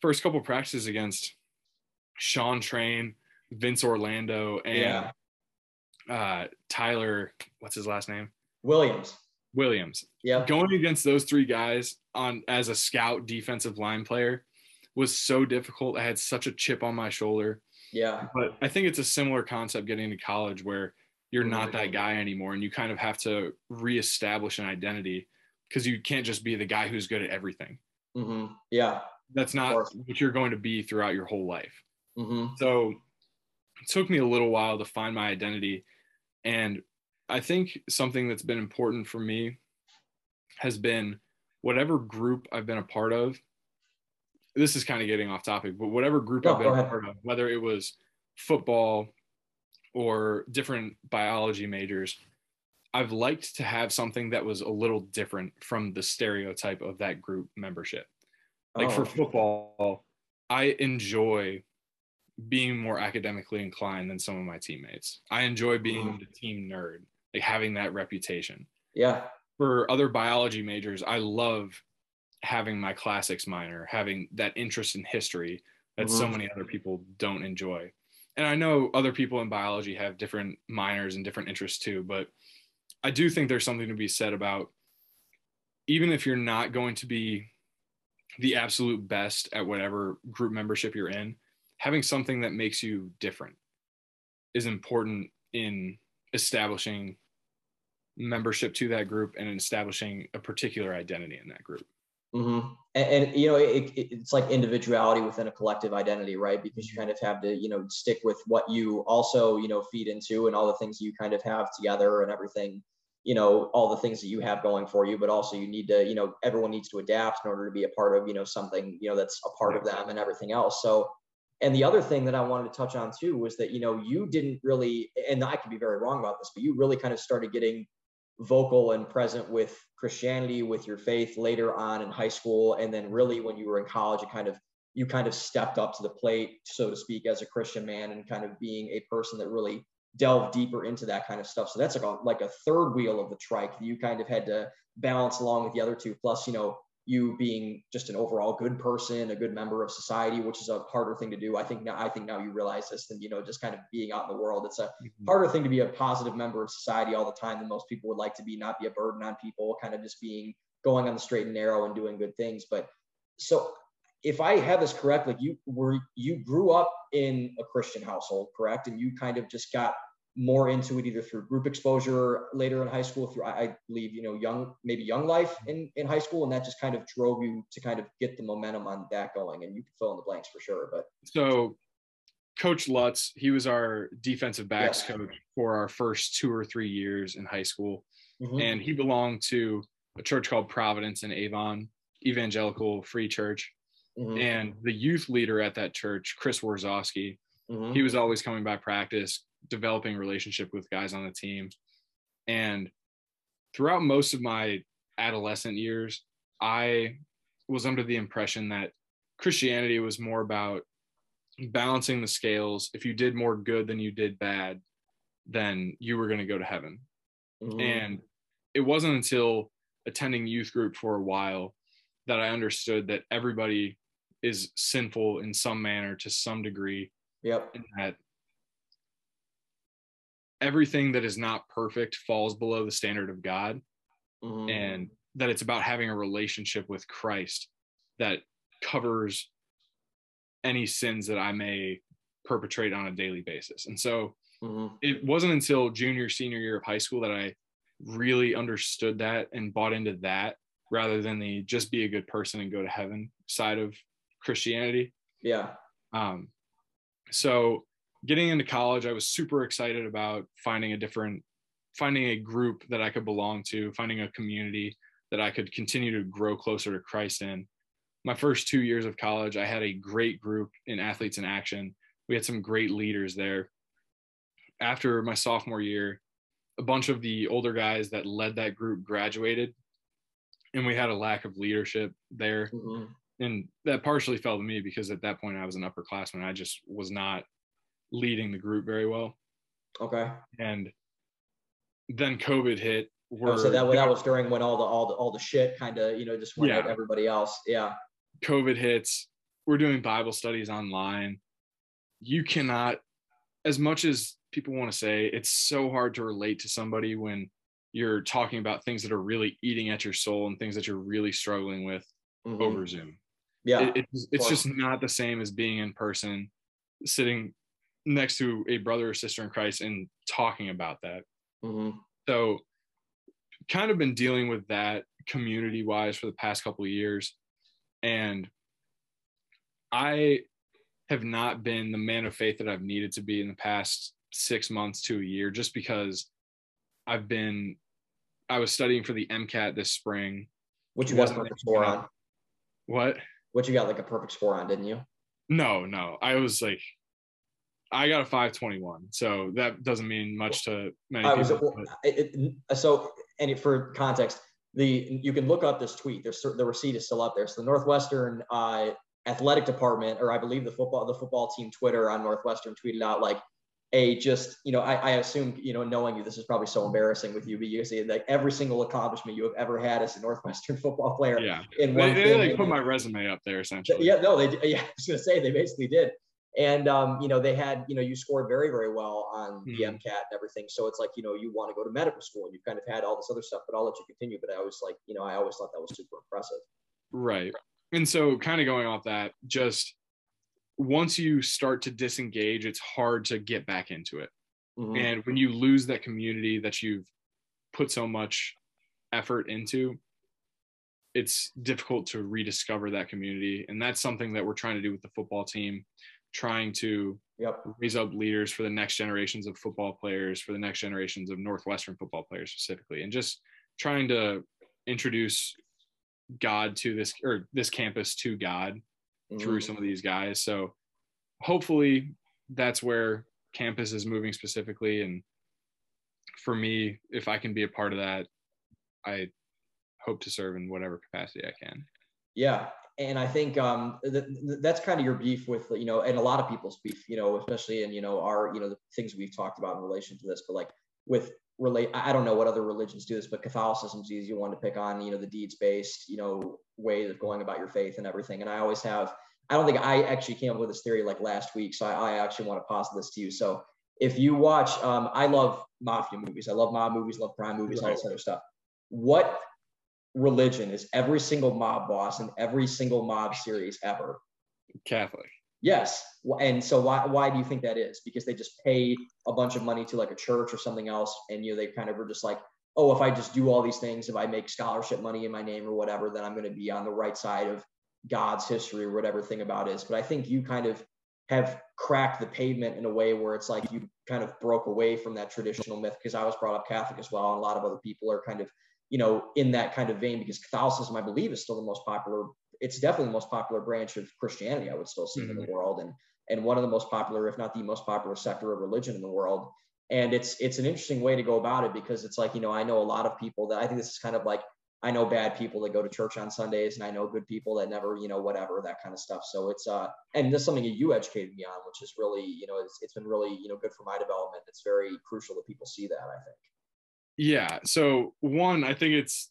first couple practices against Sean Train, Vince Orlando, and Tyler, what's his last name? Williams. Yeah. Going against those three guys on as a scout defensive line player was so difficult. I had such a chip on my shoulder. Yeah. But I think it's a similar concept getting to college where you're not that guy anymore and you kind of have to reestablish an identity because you can't just be the guy who's good at everything. Mm-hmm. Yeah. That's not what you're going to be throughout your whole life. Mm-hmm. So it took me a little while to find my identity. And I think something that's been important for me has been whatever group I've been a part of. This is kind of getting off topic, but whatever group I've been a part of, whether it was football or different biology majors, I've liked to have something that was a little different from the stereotype of that group membership. Like for football, I enjoy being more academically inclined than some of my teammates. I enjoy being the team nerd, like having that reputation. Yeah. For other biology majors, I love having my classics minor, having that interest in history that so many other people don't enjoy. And I know other people in biology have different minors and different interests too, but I do think there's something to be said about, even if you're not going to be the absolute best at whatever group membership you're in, having something that makes you different is important in establishing membership to that group and in establishing a particular identity in that group. Mm-hmm. And you know, it's like individuality within a collective identity, right? Because you kind of have to, you know, stick with what you also, you know, feed into and all the things you kind of have together and everything, you know, all the things that you have going for you, but also you need to, you know, everyone needs to adapt in order to be a part of, you know, something, you know, that's a part of them and everything else. So, and the other thing that I wanted to touch on too, was that, you know, you didn't really, and I could be very wrong about this, but you really kind of started getting vocal and present with Christianity, with your faith later on in high school. And then really when you were in college, you kind of stepped up to the plate, so to speak, as a Christian man and kind of being a person that really delved deeper into that kind of stuff. So that's like a third wheel of the trike that you kind of had to balance along with the other two. Plus, you know, you being just an overall good person, a good member of society, which is a harder thing to do. I think now you realize this than, you know, just kind of being out in the world. It's a harder thing to be a positive member of society all the time than most people would like to be, not be a burden on people, kind of just going on the straight and narrow and doing good things. But so if I have this correct, like you grew up in a Christian household, correct? And you kind of just got more into it either through group exposure later in high school, through I believe, you know, young life in high school, and that just kind of drove you to kind of get the momentum on that going. And you can fill in the blanks for sure. But so Coach Lutz, he was our defensive backs coach for our first 2 or 3 years in high school, and he belonged to a church called Providence in Avon Evangelical Free Church, and the youth leader at that church, Chris Warzowski, he was always coming by practice, developing relationship with guys on the team. And throughout most of my adolescent years, I was under the impression that Christianity was more about balancing the scales. If you did more good than you did bad, then you were going to go to heaven. And it wasn't until attending youth group for a while that I understood that everybody is sinful in some manner to some degree. And that everything that is not perfect falls below the standard of God, and that it's about having a relationship with Christ that covers any sins that I may perpetrate on a daily basis. And so it wasn't until junior, senior year of high school that I really understood that and bought into that, rather than the just be a good person and go to heaven side of Christianity. So getting into college, I was super excited about finding a group that I could belong to, finding a community that I could continue to grow closer to Christ in. My first 2 years of college, I had a great group in Athletes in Action. We had some great leaders there. after my sophomore year, a bunch of the older guys that led that group graduated, and we had a lack of leadership there. Mm-hmm. And that partially fell to me because at that point I was an upperclassman. I just was not leading the group very well. Okay. And then COVID hit. So that was during when all the shit kind of, just went at everybody else. Yeah. COVID hits. We're doing Bible studies online. You cannot, as much as people want to say, it's so hard to relate to somebody when you're talking about things that are really eating at your soul and things that you're really struggling with mm-hmm. over Zoom. Yeah. It's just not the same as being in person, sitting next to a brother or sister in Christ and talking about that. Mm-hmm. So kind of been dealing with that community wise for the past couple of years. And I have not been the man of faith that I've needed to be in the past 6 months to a year, just because I was studying for the MCAT this spring. What you got a perfect score on? What? What you got like a perfect score on, didn't you? No. I got a 521, so that doesn't mean much to many people. For context, you can look up this tweet. The receipt is still up there. So the Northwestern athletic department, or I believe the football team Twitter on Northwestern tweeted out I assume, knowing you, this is probably so embarrassing with you, but you see like every single accomplishment you have ever had as a Northwestern football player. Yeah. They put my resume up there essentially. Yeah, no, I was going to say they basically did. And, they had, you scored very, very well on the MCAT and everything. So it's like, you want to go to medical school and you've kind of had all this other stuff, but I'll let you continue. But I always thought that was super impressive. Right. And so kind of going off that, just once you start to disengage, it's hard to get back into it. Mm-hmm. And when you lose that community that you've put so much effort into, it's difficult to rediscover that community. And that's something that we're trying to do with the football team. Trying to raise up leaders for the next generations of football players, for the next generations of Northwestern football players specifically, and just trying to introduce God to this campus to God through some of these guys. So hopefully that's where campus is moving specifically. And for me, if I can be a part of that, I hope to serve in whatever capacity I can. Yeah. And I think that's kind of your beef with, and a lot of people's beef, especially in, our, the things we've talked about in relation to this, but I don't know what other religions do this, but Catholicism's the easy one to pick on, the deeds-based, way of going about your faith and everything. And I don't think I actually came up with this theory last week. So I actually want to pass this to you. So if you watch, I love mafia movies. I love mob movies, love crime movies, all this other stuff. What religion is every single mob boss in every single mob series ever? Catholic. Yes. And so why do you think that is? Because they just pay a bunch of money to a church or something else, and they kind of were just like, oh, if I just do all these things, if I make scholarship money in my name or whatever, then I'm going to be on the right side of God's history or whatever thing about is. But I think you kind of have cracked the pavement in a way where it's like you kind of broke away from that traditional myth, because I was brought up Catholic as well, and a lot of other people are kind of in that kind of vein, because Catholicism, I believe, is still the most popular. It's definitely the most popular branch of Christianity, I would still see in the world, and one of the most popular, if not the most popular sector of religion in the world. And it's an interesting way to go about it, because it's like, I know a lot of people that, I think this is kind of like, I know bad people that go to church on Sundays, and I know good people that never, whatever, that kind of stuff. So it's, and this is something that you educated me on, which is really, it's been really, good for my development. It's very crucial that people see that, I think. Yeah. So one, I think it's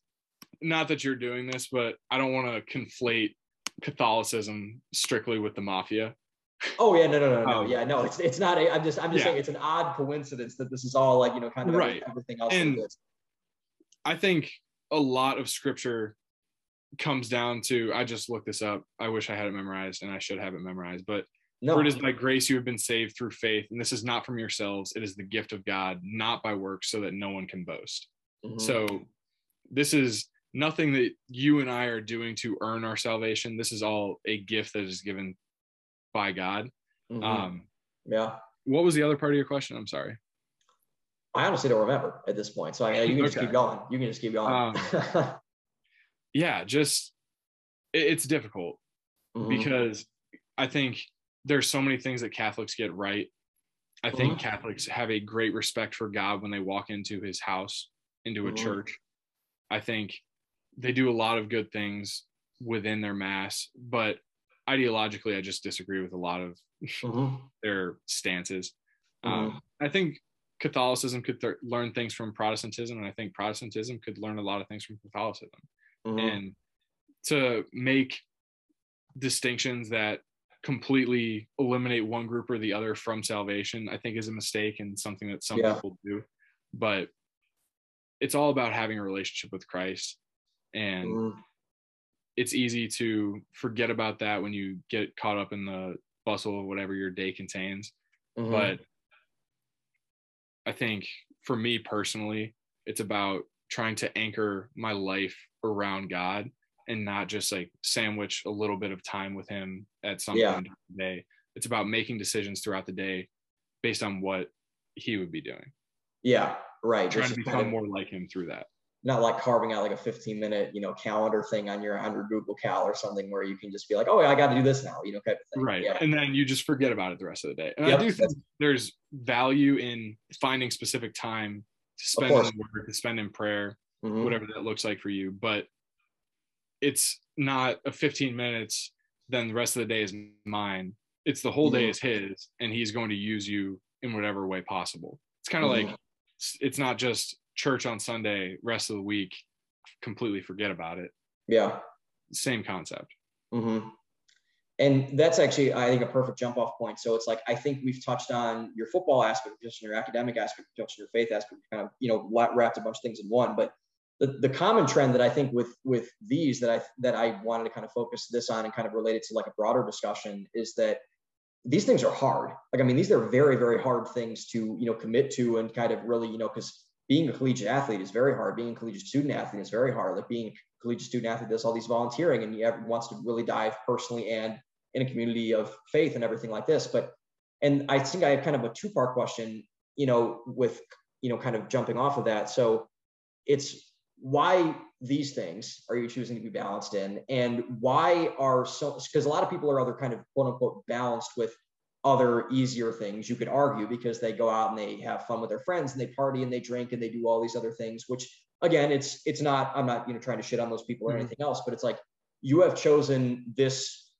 not that you're doing this, but I don't want to conflate Catholicism strictly with the mafia. Oh yeah, no. Yeah, no, it's not. I'm just saying it's an odd coincidence that this is all kind of right. Everything else. And like this. I think a lot of scripture comes down to, I just looked this up. I wish I had it memorized, and I should have it memorized, but for it is by grace you have been saved through faith, and this is not from yourselves. It is the gift of God, not by works, so that no one can boast. Mm-hmm. So this is nothing that you and I are doing to earn our salvation. This is all a gift that is given by God. Mm-hmm. Yeah. What was the other part of your question? I'm sorry. I honestly don't remember at this point. So you can just keep going. Yeah, just it's difficult because I think there's so many things that Catholics get right I think Catholics have a great respect for God when they walk into his house, into a church. I think they do a lot of good things within their mass, but ideologically, I just disagree with a lot of their stances. I think Catholicism could learn things from Protestantism, and I think Protestantism could learn a lot of things from Catholicism. And to make distinctions that completely eliminate one group or the other from salvation, I think is a mistake and something that some people do. But it's all about having a relationship with Christ, and it's easy to forget about that when you get caught up in the bustle of whatever your day contains. But I think for me personally, it's about trying to anchor my life around God and not just like sandwich a little bit of time with him at some point of the day. It's about making decisions throughout the day based on what he would be doing. Yeah, right. Trying to become more like him through that. Not like carving out like a 15-minute, you know, calendar thing on your Google Cal or something where you can just be like, oh, yeah, I got to do this now, you know, kind of thing. Right. Yeah. And then you just forget about it the rest of the day. And I do think there's value in finding specific time to spend in work, to spend in prayer, whatever that looks like for you. But it's not a 15 minutes, then the rest of the day is mine. It's the whole day is his, and he's going to use you in whatever way possible. It's kind of like, it's not just church on Sunday, rest of the week, completely forget about it. Yeah. Same concept. And that's actually, I think, a perfect jump off point. So it's like, I think we've touched on your football aspect, just your academic aspect, just your faith aspect, kind of, you know, wrapped a bunch of things in one. But the common trend that I think with these that I wanted to kind of focus this on and kind of relate it to like a broader discussion is that these things are hard. Like, I mean, these are very, very hard things to, you know, commit to and kind of really, you know, because being a collegiate athlete is very hard. Being a collegiate student athlete is very hard. Like being a collegiate student athlete does all these volunteering and he wants to really dive personally and in a community of faith and everything like this. But, and I think I have kind of a two-part question, you know, with, you know, kind of jumping off of that. So it's why these things are you choosing to be balanced in, and why are so, because a lot of people are other kind of quote unquote balanced with other easier things, you could argue, because they go out and they have fun with their friends and they party and they drink and they do all these other things, which again, it's not, I'm not, you know, trying to shit on those people or anything else, but it's like, you have chosen this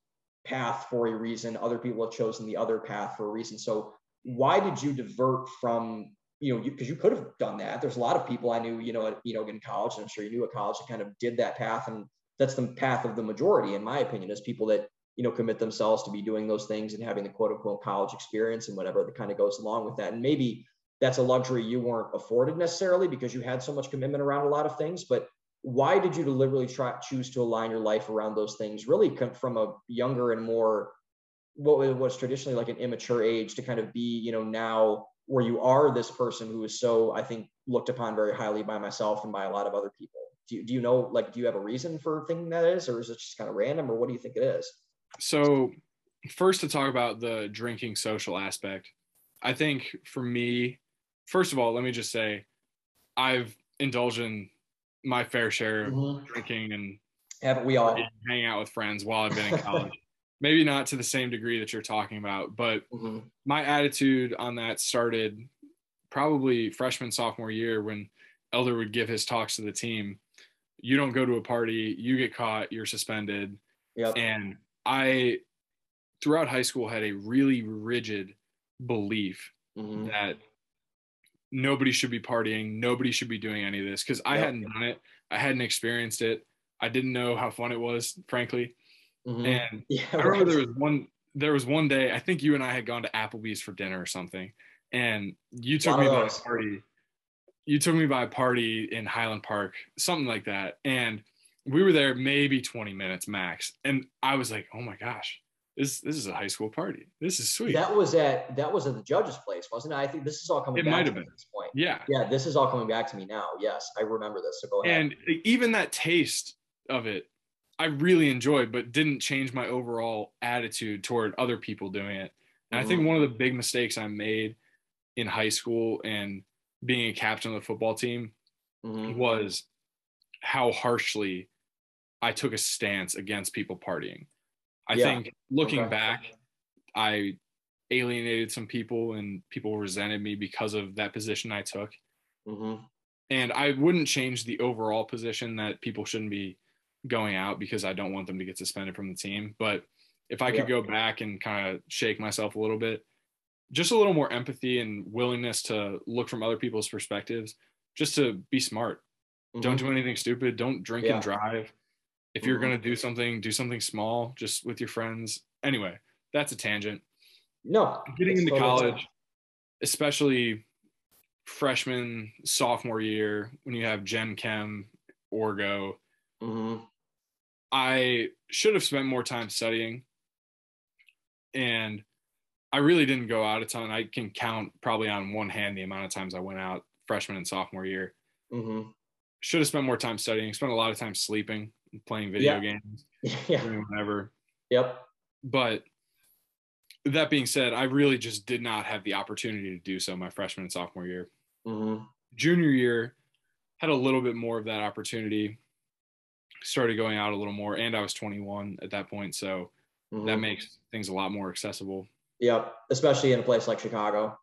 path for a reason. Other people have chosen the other path for a reason. So why did you divert from, you know, because you could have done that. There's a lot of people I knew, you know, in college, and I'm sure you knew at college, that kind of did that path. And that's the path of the majority, in my opinion, is people that, you know, commit themselves to be doing those things and having the quote unquote college experience and whatever that kind of goes along with that. And maybe that's a luxury you weren't afforded necessarily because you had so much commitment around a lot of things, but why did you deliberately choose to align your life around those things really from a younger and more, what was traditionally like an immature age to kind of be, you know, now where you are this person who is so, I think, looked upon very highly by myself and by a lot of other people. Do you know, like, do you have a reason for thinking that is, or is it just kind of random, or what do you think it is? So first, to talk about the drinking social aspect, I think for me, first of all, let me just say I've indulged in my fair share of drinking and haven't we all hanging out with friends while I've been in college. Maybe not to the same degree that you're talking about, but my attitude on that started probably freshman, sophomore year when Elder would give his talks to the team. You don't go to a party, you get caught, you're suspended. Yep. And I, throughout high school, had a really rigid belief that nobody should be partying. Nobody should be doing any of this because I hadn't done it. I hadn't experienced it. I didn't know how fun it was, frankly. And I remember there was one day, I think you and I had gone to Applebee's for dinner or something. And you took me by a party. You took me by a party in Highland Park, something like that. And we were there maybe 20 minutes max. And I was like, oh my gosh, this is a high school party. This is sweet. That was at the judge's place, wasn't it? I think this is all coming back to me at this point. Yeah. Yeah. This is all coming back to me now. Yes. I remember this. So go ahead. And even that taste of it, I really enjoyed, but didn't change my overall attitude toward other people doing it. And I think one of the big mistakes I made in high school and being a captain of the football team was how harshly I took a stance against people partying. I think looking back, I alienated some people, and people resented me because of that position I took. Mm-hmm. And I wouldn't change the overall position that people shouldn't be going out because I don't want them to get suspended from the team. But if I could go back and kind of shake myself a little bit, just a little more empathy and willingness to look from other people's perspectives, just to be smart. Mm-hmm. Don't do anything stupid. Don't drink and drive. If you're going to do something small, just with your friends. Anyway, that's a tangent. No. Getting into college, especially freshman, sophomore year, when you have Gen Chem, Orgo, I should have spent more time studying. And I really didn't go out a ton. I can count probably on one hand the amount of times I went out freshman and sophomore year. Mm-hmm. Should have spent more time studying, spent a lot of time sleeping, playing video games, doing whatever. But that being said, I really just did not have the opportunity to do so my freshman and sophomore year. Mm-hmm. Junior year, had a little bit more of that opportunity. Started going out a little more, and I was 21 at that point, so that makes things a lot more accessible. Especially in a place like Chicago.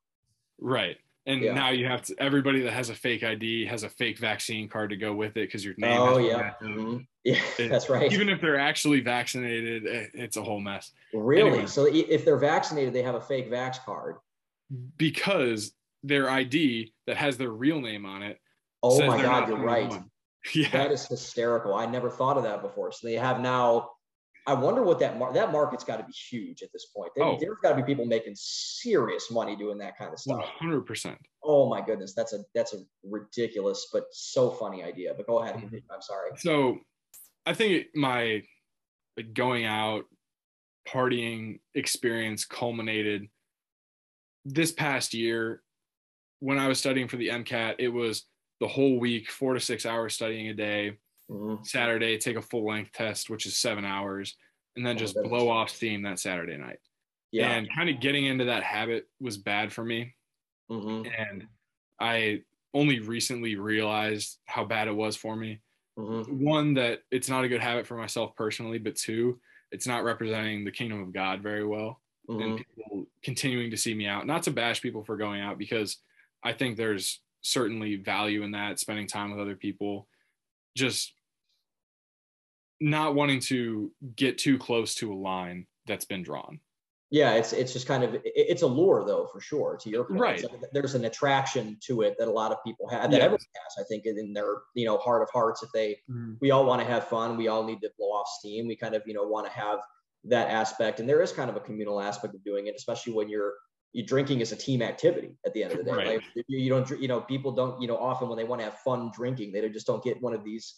Right. And now you have to, everybody that has a fake ID has a fake vaccine card to go with it because your name that's right. Even if they're actually vaccinated, it's a whole mess. Really? Anyway, so if they're vaccinated, they have a fake vax card? Because their ID that has their real name on it. Oh my God, you're right. Yeah. That is hysterical. I never thought of that before. So they have now, I wonder what that market's got to be huge at this point. There's got to be people making serious money doing that kind of stuff. 100%. Oh my goodness. That's a ridiculous, but so funny idea, but go ahead. Mm-hmm. I'm sorry. So I think my going out partying experience culminated this past year when I was studying for the MCAT. It was the whole week, 4 to 6 hours studying a day. Mm-hmm. Saturday, take a full length test, which is 7 hours, and then just blow off steam that Saturday night. Yeah. And kind of getting into that habit was bad for me. Mm-hmm. And I only recently realized how bad it was for me. Mm-hmm. One, that it's not a good habit for myself personally, but two, it's not representing the kingdom of God very well. Mm-hmm. And people continuing to see me out. Not to bash people for going out, because I think there's certainly value in that, spending time with other people, just not wanting to get too close to a line that's been drawn. Yeah, it's just kind of, it's a lure though, for sure, to your point. Right. There's an attraction to it that a lot of people have, that everyone has, I think, in their, heart of hearts. If they, we all want to have fun, we all need to blow off steam. We kind of, want to have that aspect. And there is kind of a communal aspect of doing it, especially when you're drinking is a team activity at the end of the day. Right. Like you don't, people don't, often when they want to have fun drinking, they just don't get one of these,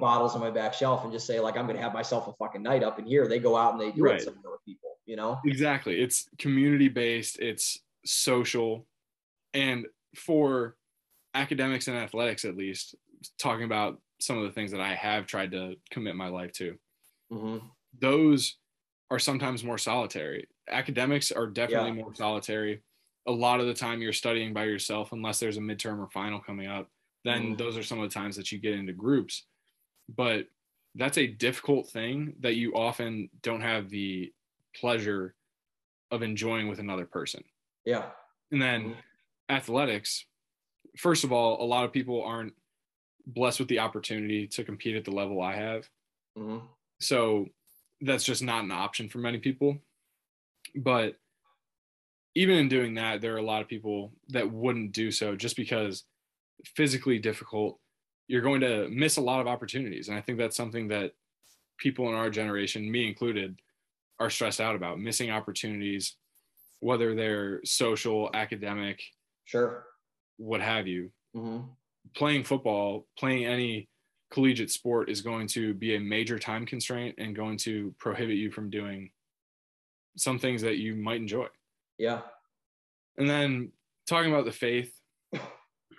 bottles on my back shelf and just say like, I'm going to have myself a fucking night up in here. They go out and they do it somewhere with people, Exactly. It's community based, it's social. And for academics and athletics, at least, talking about some of the things that I have tried to commit my life to, those are sometimes more solitary. Academics are definitely more solitary. A lot of the time you're studying by yourself, unless there's a midterm or final coming up, then those are some of the times that you get into groups. But that's a difficult thing that you often don't have the pleasure of enjoying with another person. Yeah. And then athletics, first of all, a lot of people aren't blessed with the opportunity to compete at the level I have. So that's just not an option for many people. But even in doing that, there are a lot of people that wouldn't do so just because physically difficult, you're going to miss a lot of opportunities. And I think that's something that people in our generation, me included, are stressed out about, missing opportunities, whether they're social, academic, what have you. Playing football, playing any collegiate sport is going to be a major time constraint and going to prohibit you from doing some things that you might enjoy. Yeah. And then talking about the faith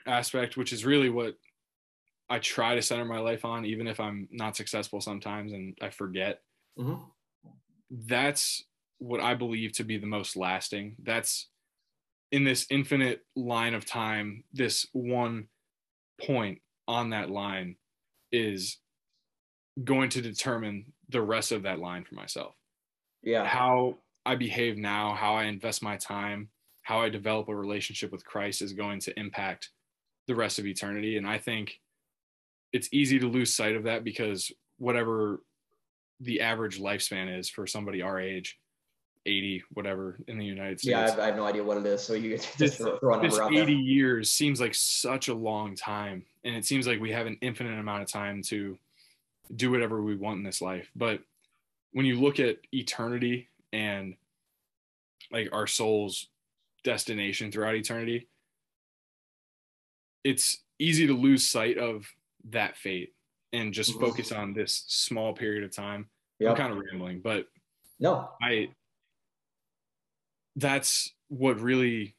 aspect, which is really what I try to center my life on, even if I'm not successful sometimes and I forget. That's what I believe to be the most lasting. That's in this infinite line of time, this one point on that line is going to determine the rest of that line for myself. Yeah. How I behave now, how I invest my time, how I develop a relationship with Christ is going to impact the rest of eternity. And I think it's easy to lose sight of that because whatever the average lifespan is for somebody our age, 80, whatever, in the United States. Yeah, I have no idea what it is. So you just throw a number out there. 80 years seems like such a long time. And it seems like we have an infinite amount of time to do whatever we want in this life. But when you look at eternity and like our soul's destination throughout eternity, it's easy to lose sight of that fate and just focus on this small period of time. Yep. I'm kind of rambling, but no, that's what really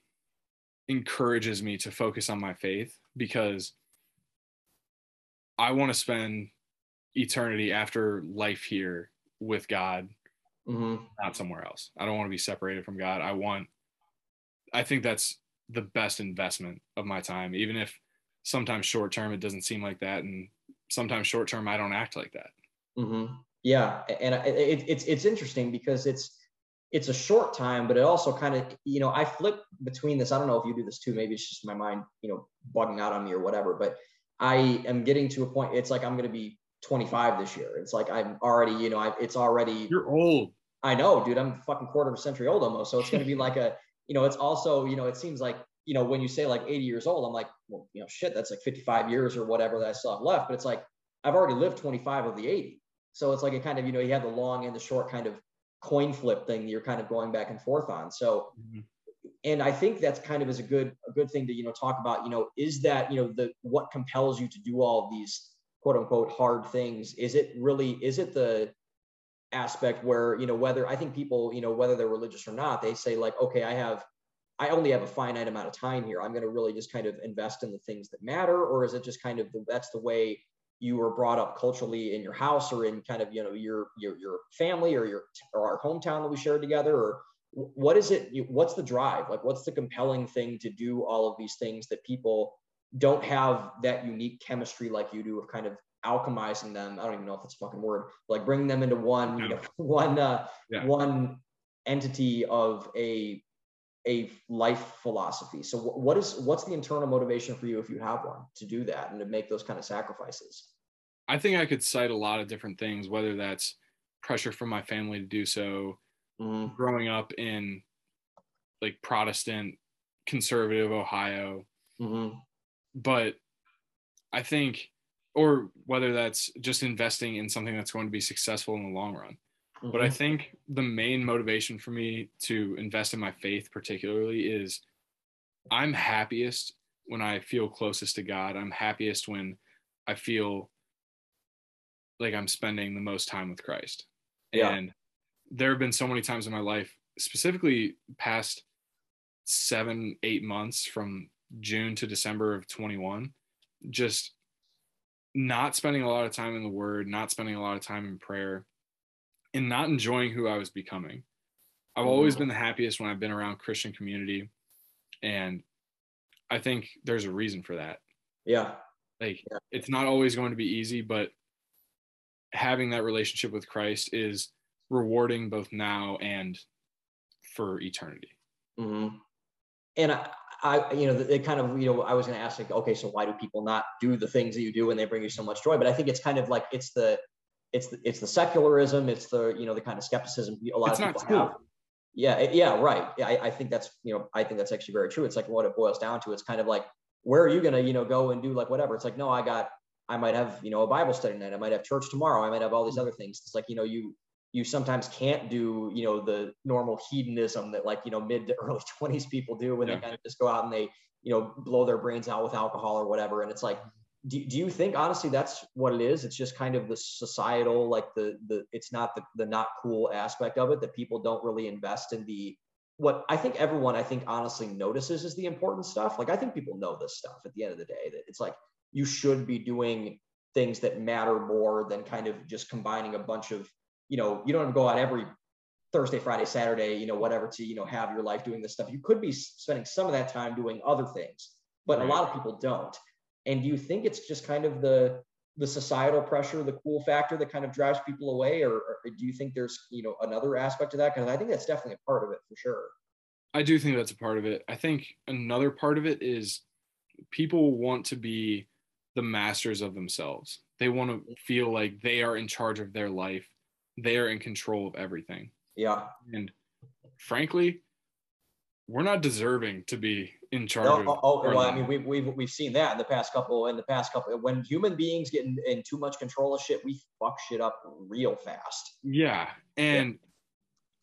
encourages me to focus on my faith, because I want to spend eternity after life here with God, not somewhere else. I don't want to be separated from God. I think that's the best investment of my time, even if sometimes short term it doesn't seem like that, and sometimes short term I don't act like that. Yeah, and it's interesting because it's a short time, but it also kind of, I flip between this. I don't know if you do this too. Maybe it's just my mind, bugging out on me or whatever, but I am getting to a point. It's like, I'm going to be 25 this year. It's like, I'm already, it's already. You're old. I know, dude, I'm fucking quarter of a century old almost. So it's going to be like a, it's also, it seems like, when you say like 80 years old, I'm like, well, shit, that's like 55 years or whatever that I still have left. But it's like, I've already lived 25 of the 80. So it's like a kind of, you have the long and the short kind of coin flip thing that you're kind of going back and forth on. So, and I think that's kind of is a good thing to, talk about, is that, what compels you to do all of these quote unquote hard things? Is it the aspect where, whether I think people, whether they're religious or not, they say like, okay, I only have a finite amount of time here. I'm going to really just kind of invest in the things that matter. Or is it just kind of that's the way you were brought up culturally in your house or in kind of, your family or our hometown that we shared together? Or what is it? What's the drive? Like, what's the compelling thing to do all of these things that people don't have that unique chemistry like you do of kind of alchemizing them? I don't even know if it's a fucking word, like bringing them into one, one entity of a life philosophy. So what's the internal motivation for you, if you have one, to do that and to make those kind of sacrifices? I think I could cite a lot of different things, whether that's pressure from my family to do so, growing up in like Protestant, conservative Ohio. But I think, or whether that's just investing in something that's going to be successful in the long run. But I think the main motivation for me to invest in my faith particularly is I'm happiest when I feel closest to God. I'm happiest when I feel like I'm spending the most time with Christ. Yeah. And there have been so many times in my life, specifically past 7-8 months from June to December of 21, just not spending a lot of time in the Word, not spending a lot of time in prayer, and not enjoying who I was becoming. I've always been the happiest when I've been around Christian community. And I think there's a reason for that. Yeah. Like it's not always going to be easy, but having that relationship with Christ is rewarding both now and for eternity. And I it kind of, I was going to ask like, okay, so why do people not do the things that you do when they bring you so much joy? But I think it's kind of like, it's the secularism, it's the, the kind of skepticism a lot of people have. Yeah. Right. Yeah, I think that's, I think that's actually very true. It's like what it boils down to. It's kind of like, where are you going to, go and do like whatever? It's like, no, I might have, a Bible study night. I might have church tomorrow. I might have all these other things. It's like, you sometimes can't do, the normal hedonism that like, mid to early 20s people do when they kind of just go out and they, blow their brains out with alcohol or whatever. And it's like, do you think honestly that's what it is? It's just kind of the societal, like it's not the not cool aspect of it, that people don't really invest in what I think everyone, honestly notices is the important stuff. Like I think people know this stuff at the end of the day, that it's like, you should be doing things that matter more than kind of just combining a bunch of, you don't have to go out every Thursday, Friday, Saturday, whatever to, have your life doing this stuff. You could be spending some of that time doing other things, but a lot of people don't. And do you think it's just kind of the societal pressure, the cool factor that kind of drives people away? Or do you think there's, you know, another aspect to that? Because I think that's definitely a part of it for sure. I do think that's a part of it. I think another part of it is people want to be the masters of themselves. They want to feel like they are in charge of their life. They are in control of everything. Yeah. And frankly, we're not deserving to be in charge. I mean, we've seen that in the past couple. When human beings get in too much control of shit, we fuck shit up real fast. Yeah, and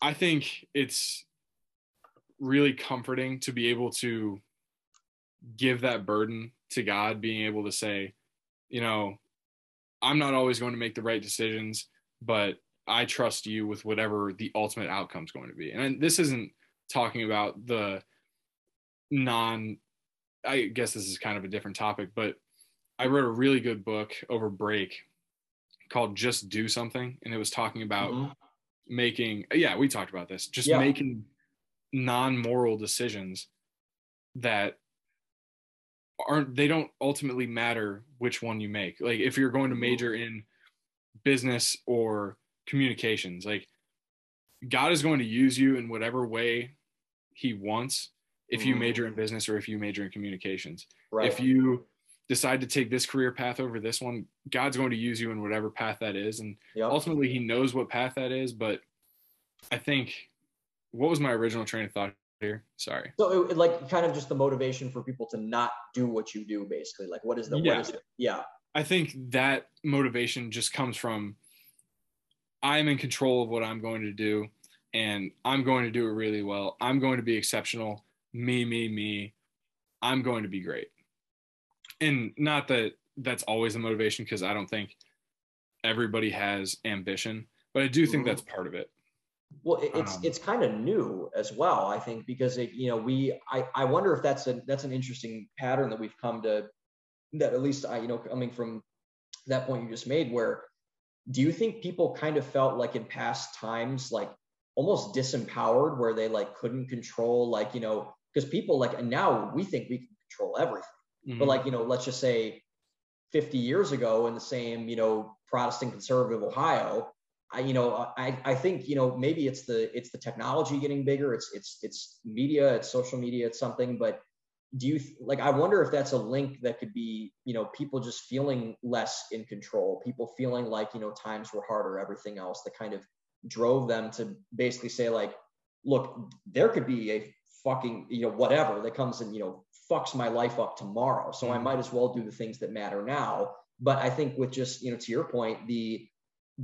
I think it's really comforting to be able to give that burden to God, being able to say, you know, I'm not always going to make the right decisions, but I trust you with whatever the ultimate outcome is going to be. And this isn't talking about the I guess this is kind of a different topic, but I read a really good book over break called Just Do Something. And it was talking about making non-moral decisions that they don't ultimately matter which one you make. Like if you're going to major in business or communications, like God is going to use you in whatever way he wants. If you major in business or if you major in communications, right. If you decide to take this career path over this one, God's going to use you in whatever path that is. And ultimately he knows what path that is. But I think, what was my original train of thought here? Sorry. So it, like kind of just the motivation for people to not do what you do, basically. Like what is the, yeah. What is it? Yeah. I think that motivation just comes from, I'm in control of what I'm going to do and I'm going to do it really well. I'm going to be exceptional. Me, I'm going to be great. And not that that's always the motivation, because I don't think everybody has ambition, but I do think that's part of it. Well, it's kind of new as well, I think, because I wonder if that's an interesting pattern that we've come to, that at least coming from that point you just made, where do you think people kind of felt like in past times, like almost disempowered, where they like couldn't control, like, you know, because people like, and now we think we can control everything, but like, you know, let's just say 50 years ago in the same, you know, Protestant conservative Ohio, I think, you know, maybe it's the technology getting bigger, it's media, it's social media, it's something, but do you like, I wonder if that's a link that could be, you know, people just feeling less in control, people feeling like, you know, times were harder, everything else, the kind of drove them to basically say like, look, there could be a fucking, you know, whatever that comes and, you know, fucks my life up tomorrow. So I might as well do the things that matter now. But I think with just, you know, to your point, the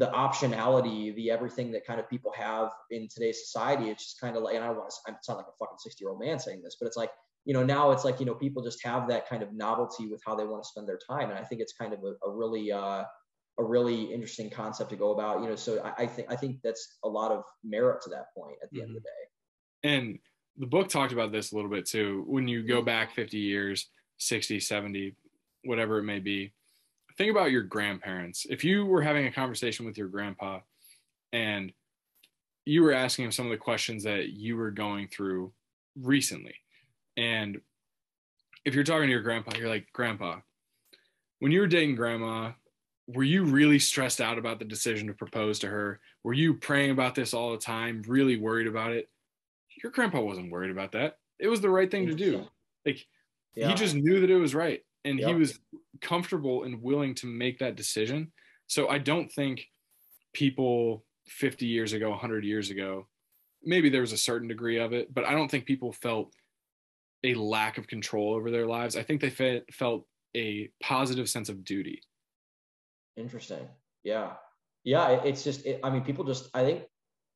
optionality, the everything that kind of people have in today's society, it's just kind of like, and I don't want to sound like a fucking 60-year-old man saying this, but it's like, you know, now it's like, you know, people just have that kind of novelty with how they want to spend their time. And I think it's kind of a really interesting concept to go about, you know, so I think that's a lot of merit to that point at the end of the day. And the book talked about this a little bit too. When you go back 50 years, 60, 70, whatever it may be, think about your grandparents. If you were having a conversation with your grandpa and you were asking him some of the questions that you were going through recently, and if you're talking to your grandpa, you're like, grandpa, when you were dating grandma, were you really stressed out about the decision to propose to her? Were you praying about this all the time, really worried about it? Your grandpa wasn't worried about that. It was the right thing to do. Like he just knew that it was right. And he was comfortable and willing to make that decision. So I don't think people 50 years ago, 100 years ago, maybe there was a certain degree of it, but I don't think people felt a lack of control over their lives. I think they felt a positive sense of duty. Interesting. Yeah. I mean, people just, I think,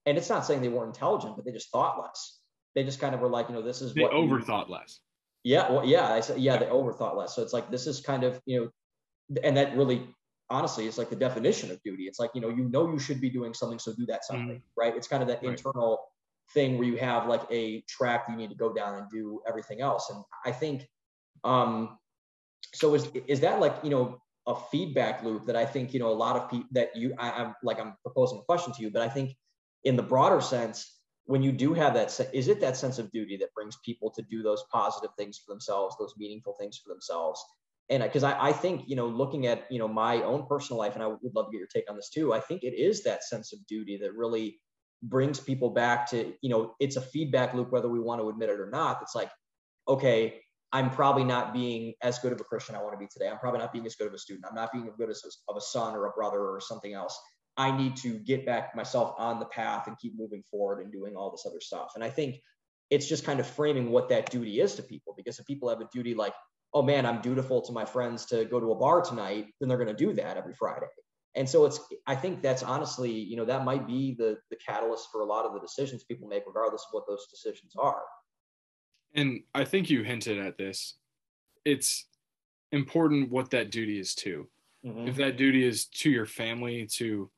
and it's not saying they weren't intelligent, but they just thought less. They just kind of were like, you know, this is what they overthought less. Yeah. Well, yeah. I said, yeah, they overthought less. So it's like, this is kind of, you know, and that really, honestly, is like the definition of duty. It's like, you know, you should be doing something. So do that something, right? It's kind of that internal thing where you have like a track you need to go down and do everything else. And I think, so is that like, you know, a feedback loop that I think, you know, a lot of people that I'm proposing a question to you, but I think in the broader sense, when you do have that, is it that sense of duty that brings people to do those positive things for themselves, those meaningful things for themselves? And because I think, you know, looking at, you know, my own personal life, and I would love to get your take on this too, I think it is that sense of duty that really brings people back to, you know, it's a feedback loop, whether we want to admit it or not. It's like, okay, I'm probably not being as good of a Christian I want to be today. I'm probably not being as good of a student. I'm not being as good as of a son or a brother or something else. I need to get back myself on the path and keep moving forward and doing all this other stuff. And I think it's just kind of framing what that duty is to people, because if people have a duty like, oh man, I'm dutiful to my friends to go to a bar tonight, then they're going to do that every Friday. And so it's, I think that's honestly, you know, that might be the catalyst for a lot of the decisions people make, regardless of what those decisions are. And I think you hinted at this. It's important what that duty is to. Mm-hmm. If that duty is to your family, to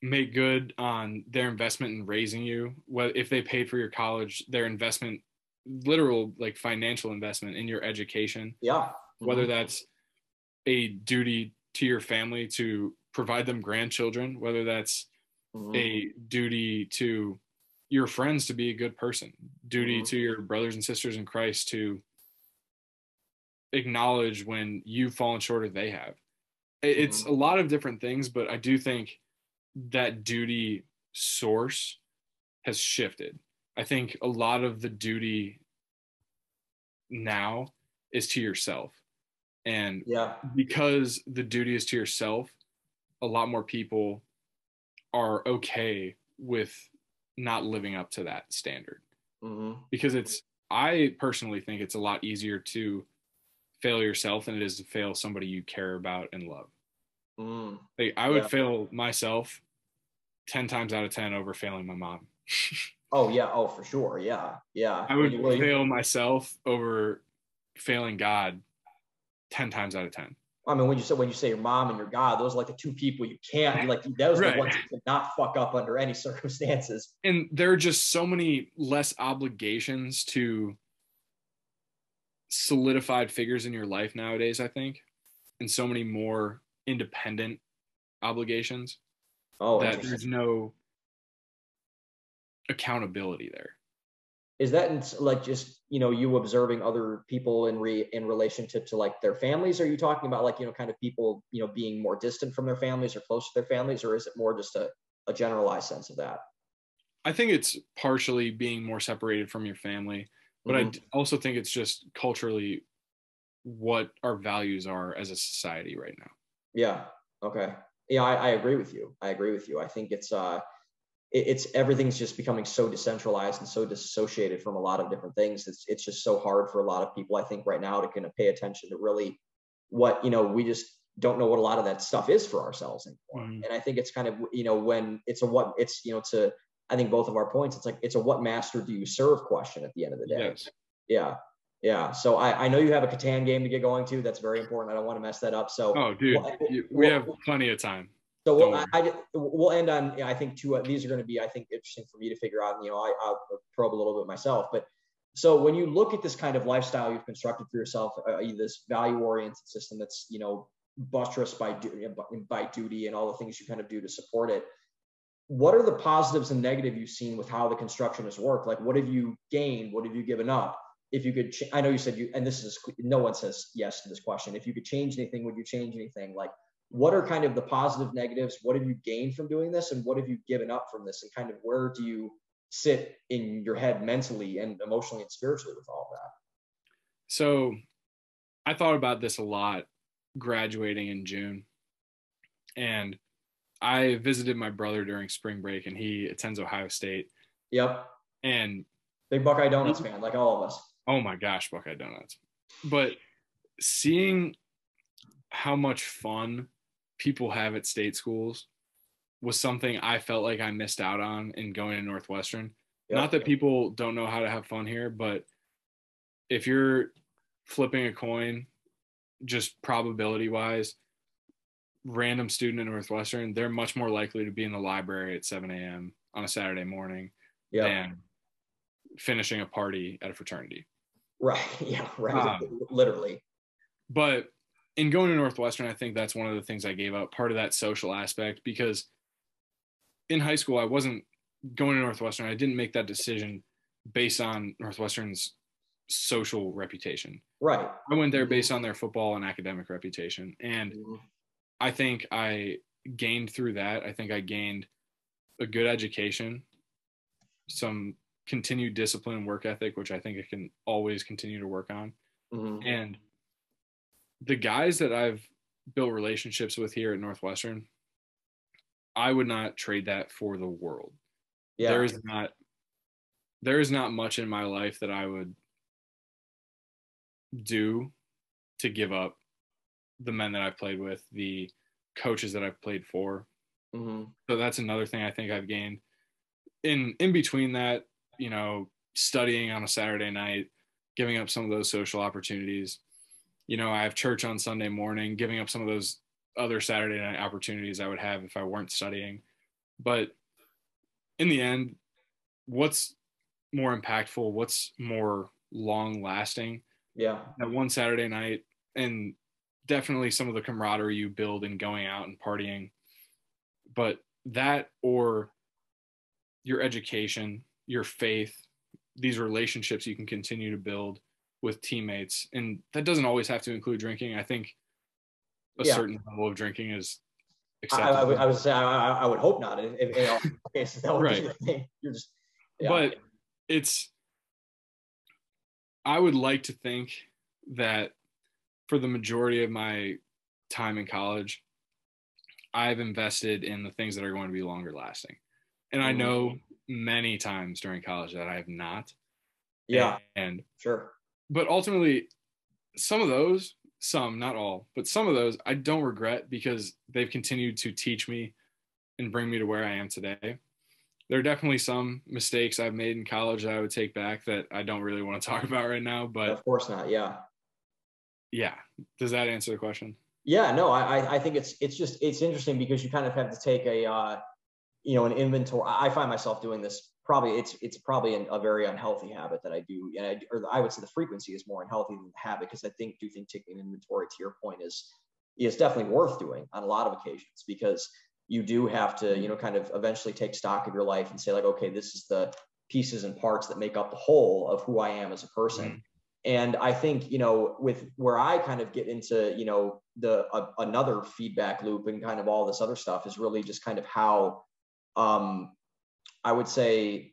make good on their investment in raising you, if they paid for your college, their investment, literal like financial investment in your education. Yeah. Mm-hmm. Whether that's a duty to your family to provide them grandchildren, whether that's mm-hmm. a duty to your friends to be a good person, duty mm-hmm. to your brothers and sisters in Christ to acknowledge when you've fallen short or they have. It's mm-hmm. a lot of different things, but I do think that duty source has shifted. I think a lot of the duty now is to yourself. And yeah. because the duty is to yourself, a lot more people are okay with not living up to that standard. Mm-hmm. Because I personally think it's a lot easier to fail yourself than it is to fail somebody you care about and love. Mm. Like, I would fail myself 10 times out of 10 over failing my mom. Oh, yeah. Oh, for sure. Yeah. Yeah. I would fail myself over failing God 10 times out of 10. I mean, when you say your mom and your God, those are like the two people you can't, like, that was right. The ones you could not fuck up under any circumstances. And there are just so many less obligations to solidified figures in your life nowadays, I think, and so many more independent obligations that there's no accountability there. Is that like just, you know, you observing other people in relationship to like their families? Are you talking about like, you know, kind of people, you know, being more distant from their families or close to their families, or is it more just a generalized sense of that? I think it's partially being more separated from your family, but mm-hmm. I also think it's just culturally what our values are as a society right now. Yeah. Okay. Yeah. I agree with you. I think it's everything's just becoming so decentralized and so disassociated from a lot of different things. It's just so hard for a lot of people, I think, right now to kind of pay attention to really what, you know, we just don't know what a lot of that stuff is for ourselves anymore. Mm-hmm. And I think it's kind of, you know, when I think both of our points, it's like, it's a what master do you serve question at the end of the day. Yes. Yeah. Yeah. So I know you have a Catan game to get going to. That's very important. I don't want to mess that up. So, oh, dude, we have plenty of time. So we'll end on, I think two, these are going to be, I think, interesting for me to figure out, and, you know, I'll probe a little bit myself, but so when you look at this kind of lifestyle you've constructed for yourself, this value-oriented system that's, you know, buttressed by duty and all the things you kind of do to support it, what are the positives and negatives you've seen with how the construction has worked? Like, what have you gained? What have you given up? If you could, I know you said and this is, no one says yes to this question. If you could change anything, would you change anything? Like, what are kind of the positive negatives? What have you gained from doing this? And what have you given up from this? And kind of where do you sit in your head mentally and emotionally and spiritually with all that? So I thought about this a lot graduating in June. And I visited my brother during spring break, and he attends Ohio State. Yep. And big Buckeye Donuts fan, like all of us. Oh my gosh, Buckeye Donuts. But seeing how much fun people have at state schools was something I felt like I missed out on in going to Northwestern. Yep. Not that people don't know how to have fun here, but if you're flipping a coin, just probability wise, random student at Northwestern, they're much more likely to be in the library at 7 a.m. on a Saturday morning yep. than finishing a party at a fraternity. Right. Yeah. Right. Literally. But in going to Northwestern, I think that's one of the things I gave up, part of that social aspect, because in high school, I wasn't going to Northwestern. I didn't make that decision based on Northwestern's social reputation. Right. I went there based on their football and academic reputation. And I think I gained through that. I think I gained a good education, some continued discipline and work ethic, which I think I can always continue to work on. Mm-hmm. And the guys that I've built relationships with here at Northwestern, I would not trade that for the world. Yeah. There is not much in my life that I would do to give up the men that I've played with, the coaches that I've played for. Mm-hmm. So that's another thing I think I've gained. In between that, you know, studying on a Saturday night, giving up some of those social opportunities. You know, I have church on Sunday morning, giving up some of those other Saturday night opportunities I would have if I weren't studying. But in the end, what's more impactful, what's more long lasting? Yeah. That one Saturday night, and definitely some of the camaraderie you build in going out and partying. But that, or your education, your faith, these relationships you can continue to build with teammates. And that doesn't always have to include drinking. I think a certain level of drinking is acceptable. I would say I would hope not. In all cases, that would be the thing. But it's – I would like to think that for the majority of my time in college, I've invested in the things that are going to be longer lasting. And I know many times during college that I have not. Yeah. And sure. But ultimately, some of those, some, not all, but some of those I don't regret, because they've continued to teach me and bring me to where I am today. There are definitely some mistakes I've made in college that I would take back that I don't really want to talk about right now. But of course not. Yeah. Yeah. Does that answer the question? Yeah, no, I think it's interesting, because you kind of have to take a, an inventory. I find myself doing this. Probably it's probably a very unhealthy habit that I do, and I would say the frequency is more unhealthy than the habit, because I do think taking inventory, to your point, is definitely worth doing on a lot of occasions, because you do have to kind of eventually take stock of your life and say, like, okay, this is the pieces and parts that make up the whole of who I am as a person. Mm-hmm. And I think, with where I kind of get into, another feedback loop and kind of all this other stuff is really just kind of how, I would say,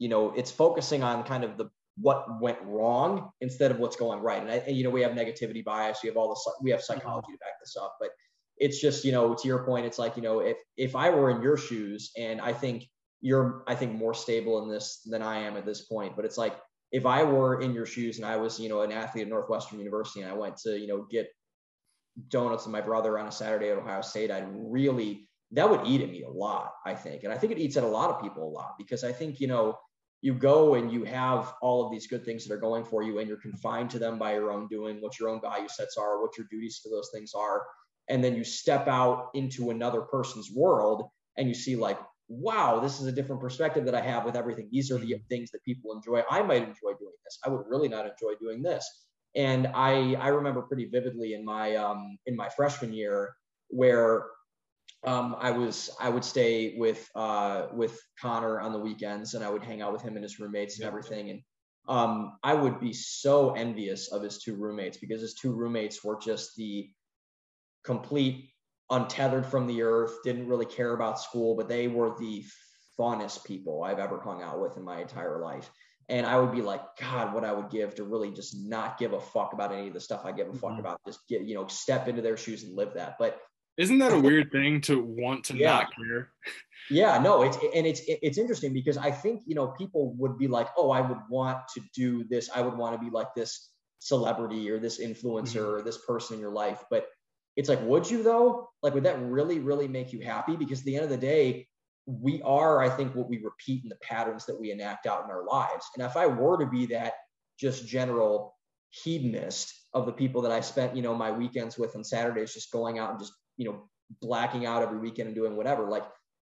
it's focusing on kind of what went wrong instead of what's going right. And we have negativity bias, we have psychology to back this up, but it's just, to your point, it's like, if I were in your shoes, and I think more stable in this than I am at this point, but it's like, if I were in your shoes and I was, an athlete at Northwestern University, and I went to, get donuts with my brother on a Saturday at Ohio State, that would eat at me a lot, I think. And I think it eats at a lot of people a lot, because I think, you go and you have all of these good things that are going for you, and you're confined to them by your own doing, what your own value sets are, what your duties to those things are. And then you step out into another person's world, and you see, like, wow, this is a different perspective that I have with everything. These are the things that people enjoy. I might enjoy doing this. I would really not enjoy doing this. And I remember pretty vividly in my freshman year where I would stay with Connor on the weekends, and I would hang out with him and his roommates and everything. And I would be so envious of his two roommates, because his two roommates were just the complete untethered from the earth, didn't really care about school, but they were the funnest people I've ever hung out with in my entire life. And I would be like, God, what I would give to really just not give a fuck about any of the stuff I give a fuck about, just get, step into their shoes and live that. But isn't that a weird thing to want to not care? Yeah, no, it's interesting, because I think, people would be like, oh, I would want to do this. I would want to be like this celebrity or this influencer or this person in your life. But it's like, would you though? Like, would that really, really make you happy? Because at the end of the day, we are, I think, what we repeat in the patterns that we enact out in our lives. And if I were to be that just general hedonist of the people that I spent, my weekends with on Saturdays, just going out and just, blacking out every weekend and doing whatever. Like,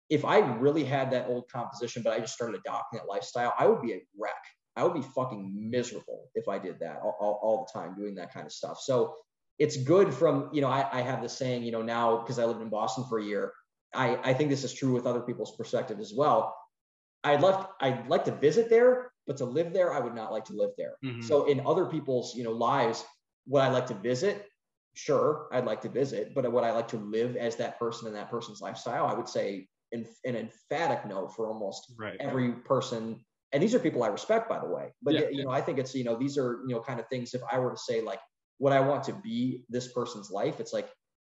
if I really had that old composition, but I just started adopting that lifestyle, I would be a wreck. I would be fucking miserable if I did that all the time, doing that kind of stuff. So it's good from, I have this saying, now, because I lived in Boston for a year, I think this is true with other people's perspective as well. I'd like to visit there, but to live there, I would not like to live there. Mm-hmm. So in other people's, lives, would I like to visit? Sure, I'd like to visit, but would I like to live as that person in that person's lifestyle? I would say an emphatic no for almost every person. And these are people I respect, by the way, but I think it's, these are, kind of things, if I were to say like, would I want to be this person's life? It's like,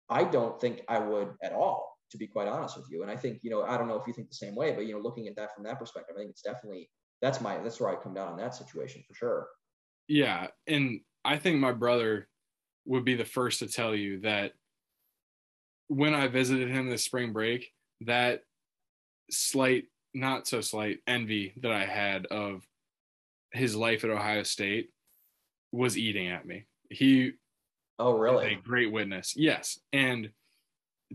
I don't think I would at all, to be quite honest with you. And I think, I don't know if you think the same way, but, looking at that from that perspective, I think it's definitely, that's where I come down on that situation for sure. Yeah. And I think my brother would be the first to tell you that when I visited him this spring break, that slight, not so slight envy that I had of his life at Ohio State was eating at me. He was a great witness. Yes. And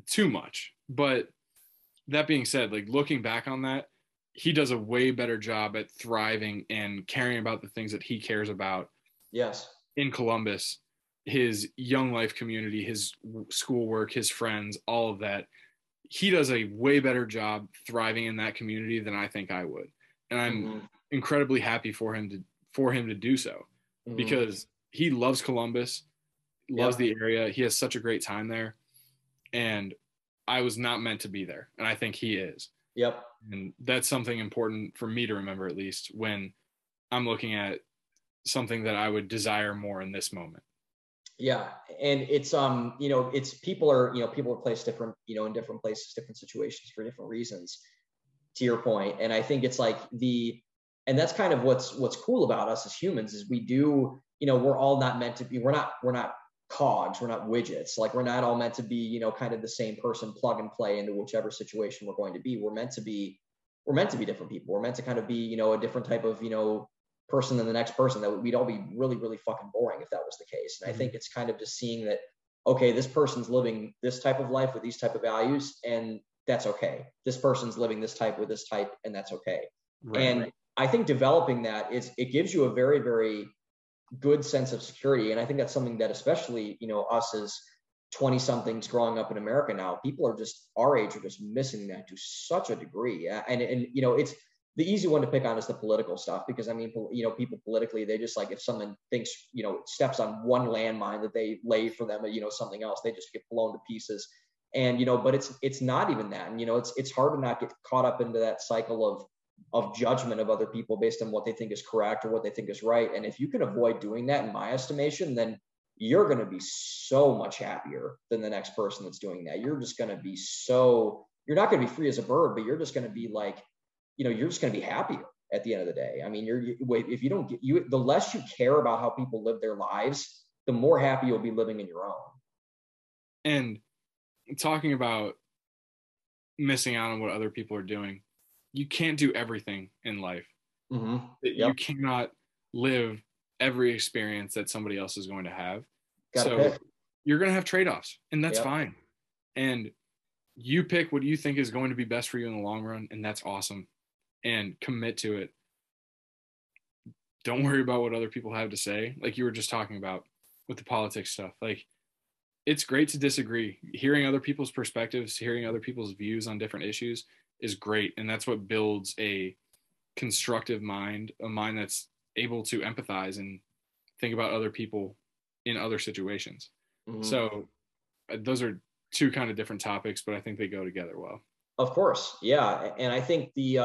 too much. But that being said, like looking back on that, he does a way better job at thriving and caring about the things that he cares about. Yes. In Columbus, his young life community, his schoolwork, his friends, all of that. He does a way better job thriving in that community than I think I would. And I'm incredibly happy for him to do so because he loves Columbus, loves the area. He has such a great time there. And I was not meant to be there. And I think he is. Yep. And that's something important for me to remember, at least when I'm looking at something that I would desire more in this moment. Yeah. And it's, it's people are placed different, in different places, different situations for different reasons, to your point. And I think it's like and that's kind of what's cool about us as humans is we do, we're all not meant to be, we're not cogs, we're not widgets. Like we're not all meant to be, kind of the same person plug and play into whichever situation we're going to be. We're meant to be different people. We're meant to kind of be, a different type of, person than the next person. That we'd all be really, really fucking boring if that was the case. And I think it's kind of just seeing that, okay, this person's living this type of life with these type of values, and that's okay. This person's living this type with this type, and that's okay. Right. I think developing that it gives you a very, very good sense of security. And I think that's something that especially, us as 20 somethings growing up in America now, people are just our age are just missing that to such a degree. And it's, the easy one to pick on is the political stuff, because I mean, people politically, they just like, if someone thinks, steps on one landmine that they lay for them, something else, they just get blown to pieces. And, but it's not even that. And, it's hard to not get caught up into that cycle of judgment of other people based on what they think is correct or what they think is right. And if you can avoid doing that, in my estimation, then you're going to be so much happier than the next person that's doing that. You're just going to be you're not going to be free as a bird, but you're just going to be like, you're just going to be happier at the end of the day. I mean, if you don't the less you care about how people live their lives, the more happy you'll be living in your own. And talking about missing out on what other people are doing, you can't do everything in life. Mm-hmm. Yep. You cannot live every experience that somebody else is going to have. Gotta pick. You're going to have trade-offs, and that's fine. And you pick what you think is going to be best for you in the long run, and that's awesome. And commit to it. Don't worry about what other people have to say, like you were just talking about with the politics stuff. Like, it's great to disagree. Hearing other people's perspectives, hearing other people's views on different issues is great, and that's what builds a constructive mind, a mind that's able to empathize and think about other people in other situations. Mm-hmm. So those are two kind of different topics, but I think they go together well. Of course. Yeah. And I think the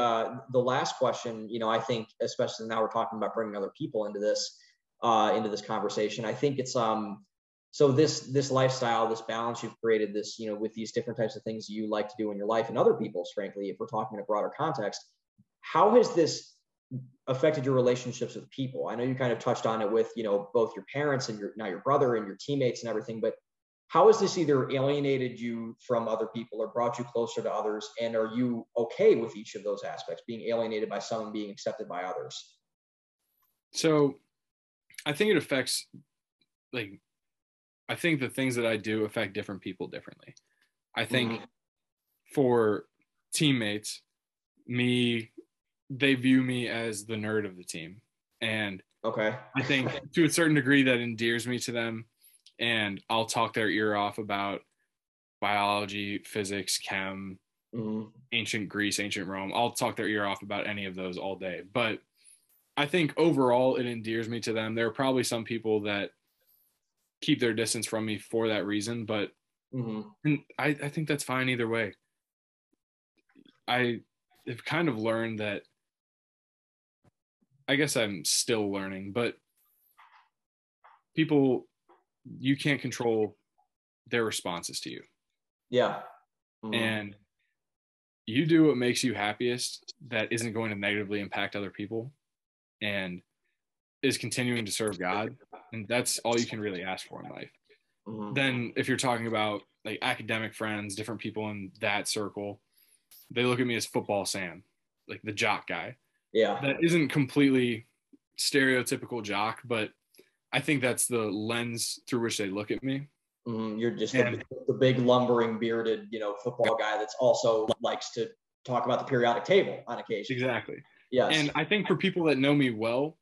last question, I think, especially now we're talking about bringing other people into this conversation, I think it's, so this lifestyle, this balance you've created, this, with these different types of things you like to do in your life and other people's, frankly, if we're talking in a broader context, how has this affected your relationships with people? I know you kind of touched on it with, both your parents and your brother and your teammates and everything, but how has this either alienated you from other people or brought you closer to others? And are you okay with each of those aspects, being alienated by some and being accepted by others? So I think it affects, I think the things that I do affect different people differently. I think for teammates, they view me as the nerd of the team. And I think to a certain degree that endears me to them. And I'll talk their ear off about biology, physics, chem, ancient Greece, ancient Rome. I'll talk their ear off about any of those all day. But I think overall it endears me to them. There are probably some people that keep their distance from me for that reason, but and I think that's fine either way. I have kind of learned that, I guess I'm still learning, but people, you can't control their responses to you. Yeah. And you do what makes you happiest that isn't going to negatively impact other people and is continuing to serve God. And that's all you can really ask for in life. Then if you're talking about like academic friends, different people in that circle, they look at me as football Sam, like the jock guy. Yeah. That isn't completely stereotypical jock, but I think that's the lens through which they look at me. You're just the big lumbering bearded, you know, football guy that's also likes to talk about the periodic table on occasion. Exactly. Yes. And I think for people that know me well,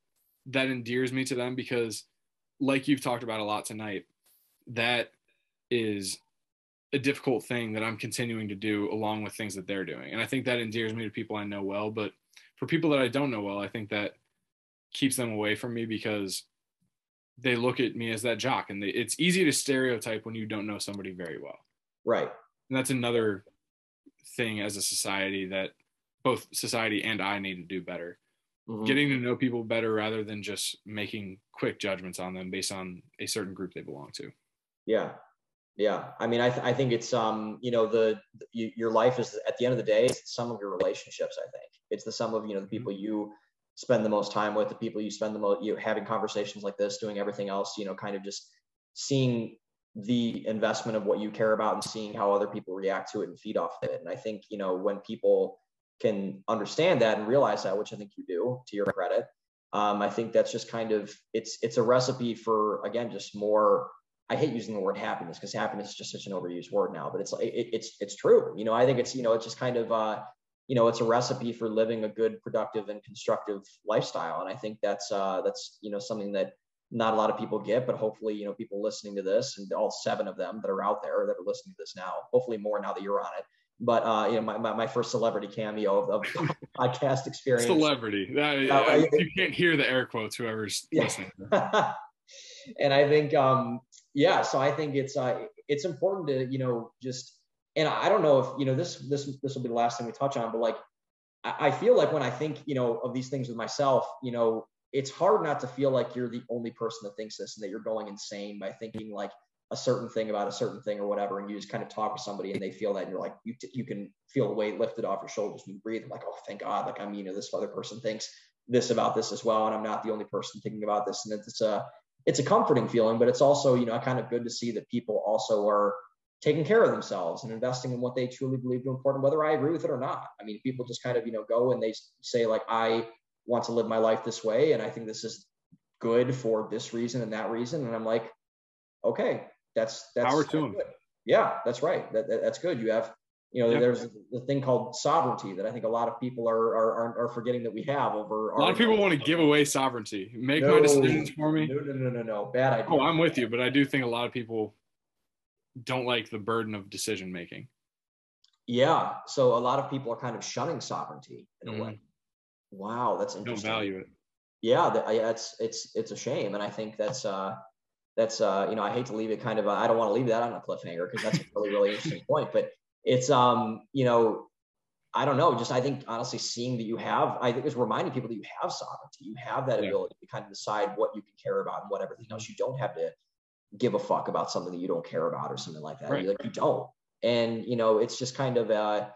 that endears me to them because, like you've talked about a lot tonight, that is a difficult thing that I'm continuing to do along with things that they're doing. And I think that endears me to people I know well. But for people that I don't know well, I think that keeps them away from me because they look at me as that jock, and it's easy to stereotype when you don't know somebody very well. Right. And that's another thing as a society that both society and I need to do better. Getting to know people better rather than just making quick judgments on them based on a certain group they belong to. Yeah. Yeah. I mean, I think it's, you know, your life is, at the end of the day, it's the sum of your relationships. I think it's the sum of, you know, the people you spend the most time with, the people you spend the most, you know, having conversations like this, doing everything else, you know, kind of just seeing the investment of what you care about and seeing how other people react to it and feed off of it. And I think, you know, when people can understand that and realize that, which I think you do, to your credit, I think that's just kind of, it's a recipe for, again, just more, I hate using the word happiness because happiness is just such an overused word now, but it's like, it's true. You know, I think it's, you know, it's just kind of, you know, it's a recipe for living a good, productive and constructive lifestyle. And I think that's, you know, something that not a lot of people get, but hopefully, you know, people listening to this and all seven of them that are out there that are listening to this now, hopefully more now that you're on it. But, you know, my first celebrity cameo of podcast experience. Celebrity. You can't hear the air quotes, whoever's listening. And I think, yeah, so I think it's important to, you know, just, and I don't know if, you know, this will be the last thing we touch on, but like, I feel like when I think, you know, of these things with myself, you know, it's hard not to feel like you're the only person that thinks this and that you're going insane by thinking like a certain thing about a certain thing or whatever. And you just kind of talk to somebody and they feel that and you're like, you can feel the weight lifted off your shoulders when you breathe. I'm like, oh, thank God. Like, I mean, you know, this other person thinks this about this as well. And I'm not the only person thinking about this. And it's a comforting feeling, but it's also, you know, kind of good to see that people also are taking care of themselves and investing in what they truly believe is important, whether I agree with it or not. I mean, people just kind of, you know, go and they say like, I want to live my life this way. And I think this is good for this reason and that reason. And I'm like, okay, that's power to them. Yeah, that's right. That's good. You have, you know, there's the thing called sovereignty that I think a lot of people are forgetting that we have over. A lot of people want to give away sovereignty. Make my decisions for me. No. Bad idea. Oh, I'm with you, but I do think a lot of people don't like the burden of decision making. Yeah. So a lot of people are kind of shunning sovereignty in a way. Wow, that's interesting. Don't value it. Yeah, it's a shame, and I think that's you know, I hate to leave it kind of. I don't want to leave that on a cliffhanger because that's a really interesting point, but. It's, you know, I don't know, just, I think honestly seeing that you have, I think it's reminding people that you have sovereignty, you have that ability to kind of decide what you can care about and what everything else. You don't have to give a fuck about something that you don't care about or something like that. Right, like, you don't. And, you know, it's just kind of,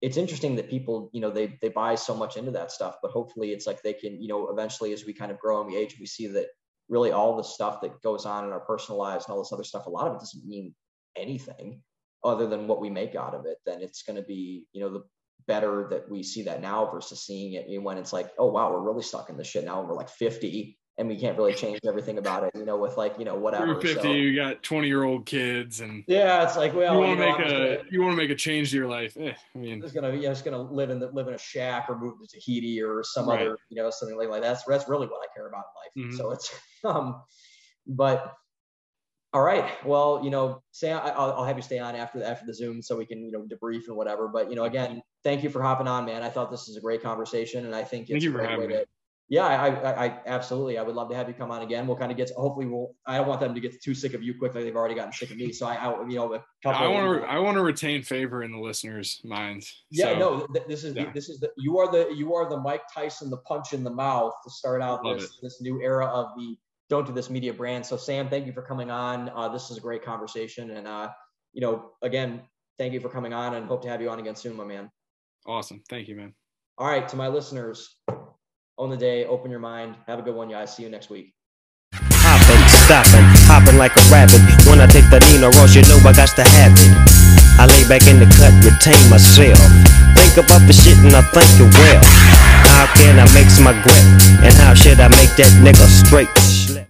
it's interesting that people, you know, they buy so much into that stuff, but hopefully it's like they can, you know, eventually as we kind of grow and we age, we see that really all the stuff that goes on in our personal lives and all this other stuff, a lot of it doesn't mean anything other than what we make out of it. Then it's going to be, you know, the better that we see that now versus seeing it when it's like, oh wow, we're really stuck in this shit now and we're like 50 and we can't really change everything about it, you know, with like, you know, whatever. You're 50, so, you got 20-year-old kids and yeah, it's like, well, you want to make a change to your life. I mean, it's gonna, yeah, it's gonna live in a shack or move to Tahiti or some other, you know, something like that. That's really what I care about in life. So it's but. All right. Well, you know, Sam, I'll have you stay on after the Zoom so we can, you know, debrief and whatever. But, you know, again, thank you for hopping on, man. I thought this was a great conversation, and I think it's a great way to yeah, I absolutely. I would love to have you come on again. We'll kind of get to, hopefully we'll, I don't want them to get too sick of you quickly. They've already gotten sick of me. So I want to retain favor in the listeners' minds. Yeah, so, no, you are the Mike Tyson, the punch in the mouth to start out this new era of the Don't Do This Media brand. So Sam, thank you for coming on. This is a great conversation. And, again, thank you for coming on and hope to have you on again soon, my man. Awesome. Thank you, man. All right. To my listeners, own the day, open your mind. Have a good one, guys. See you next week. Hopping, stopping, hopping like a rabbit. When I take the Nina Ross, you know I got to have it. I lay back in the cut, retain myself. Think about the shit and I think it well. How can I mix my grip? And how should I make that nigga straight?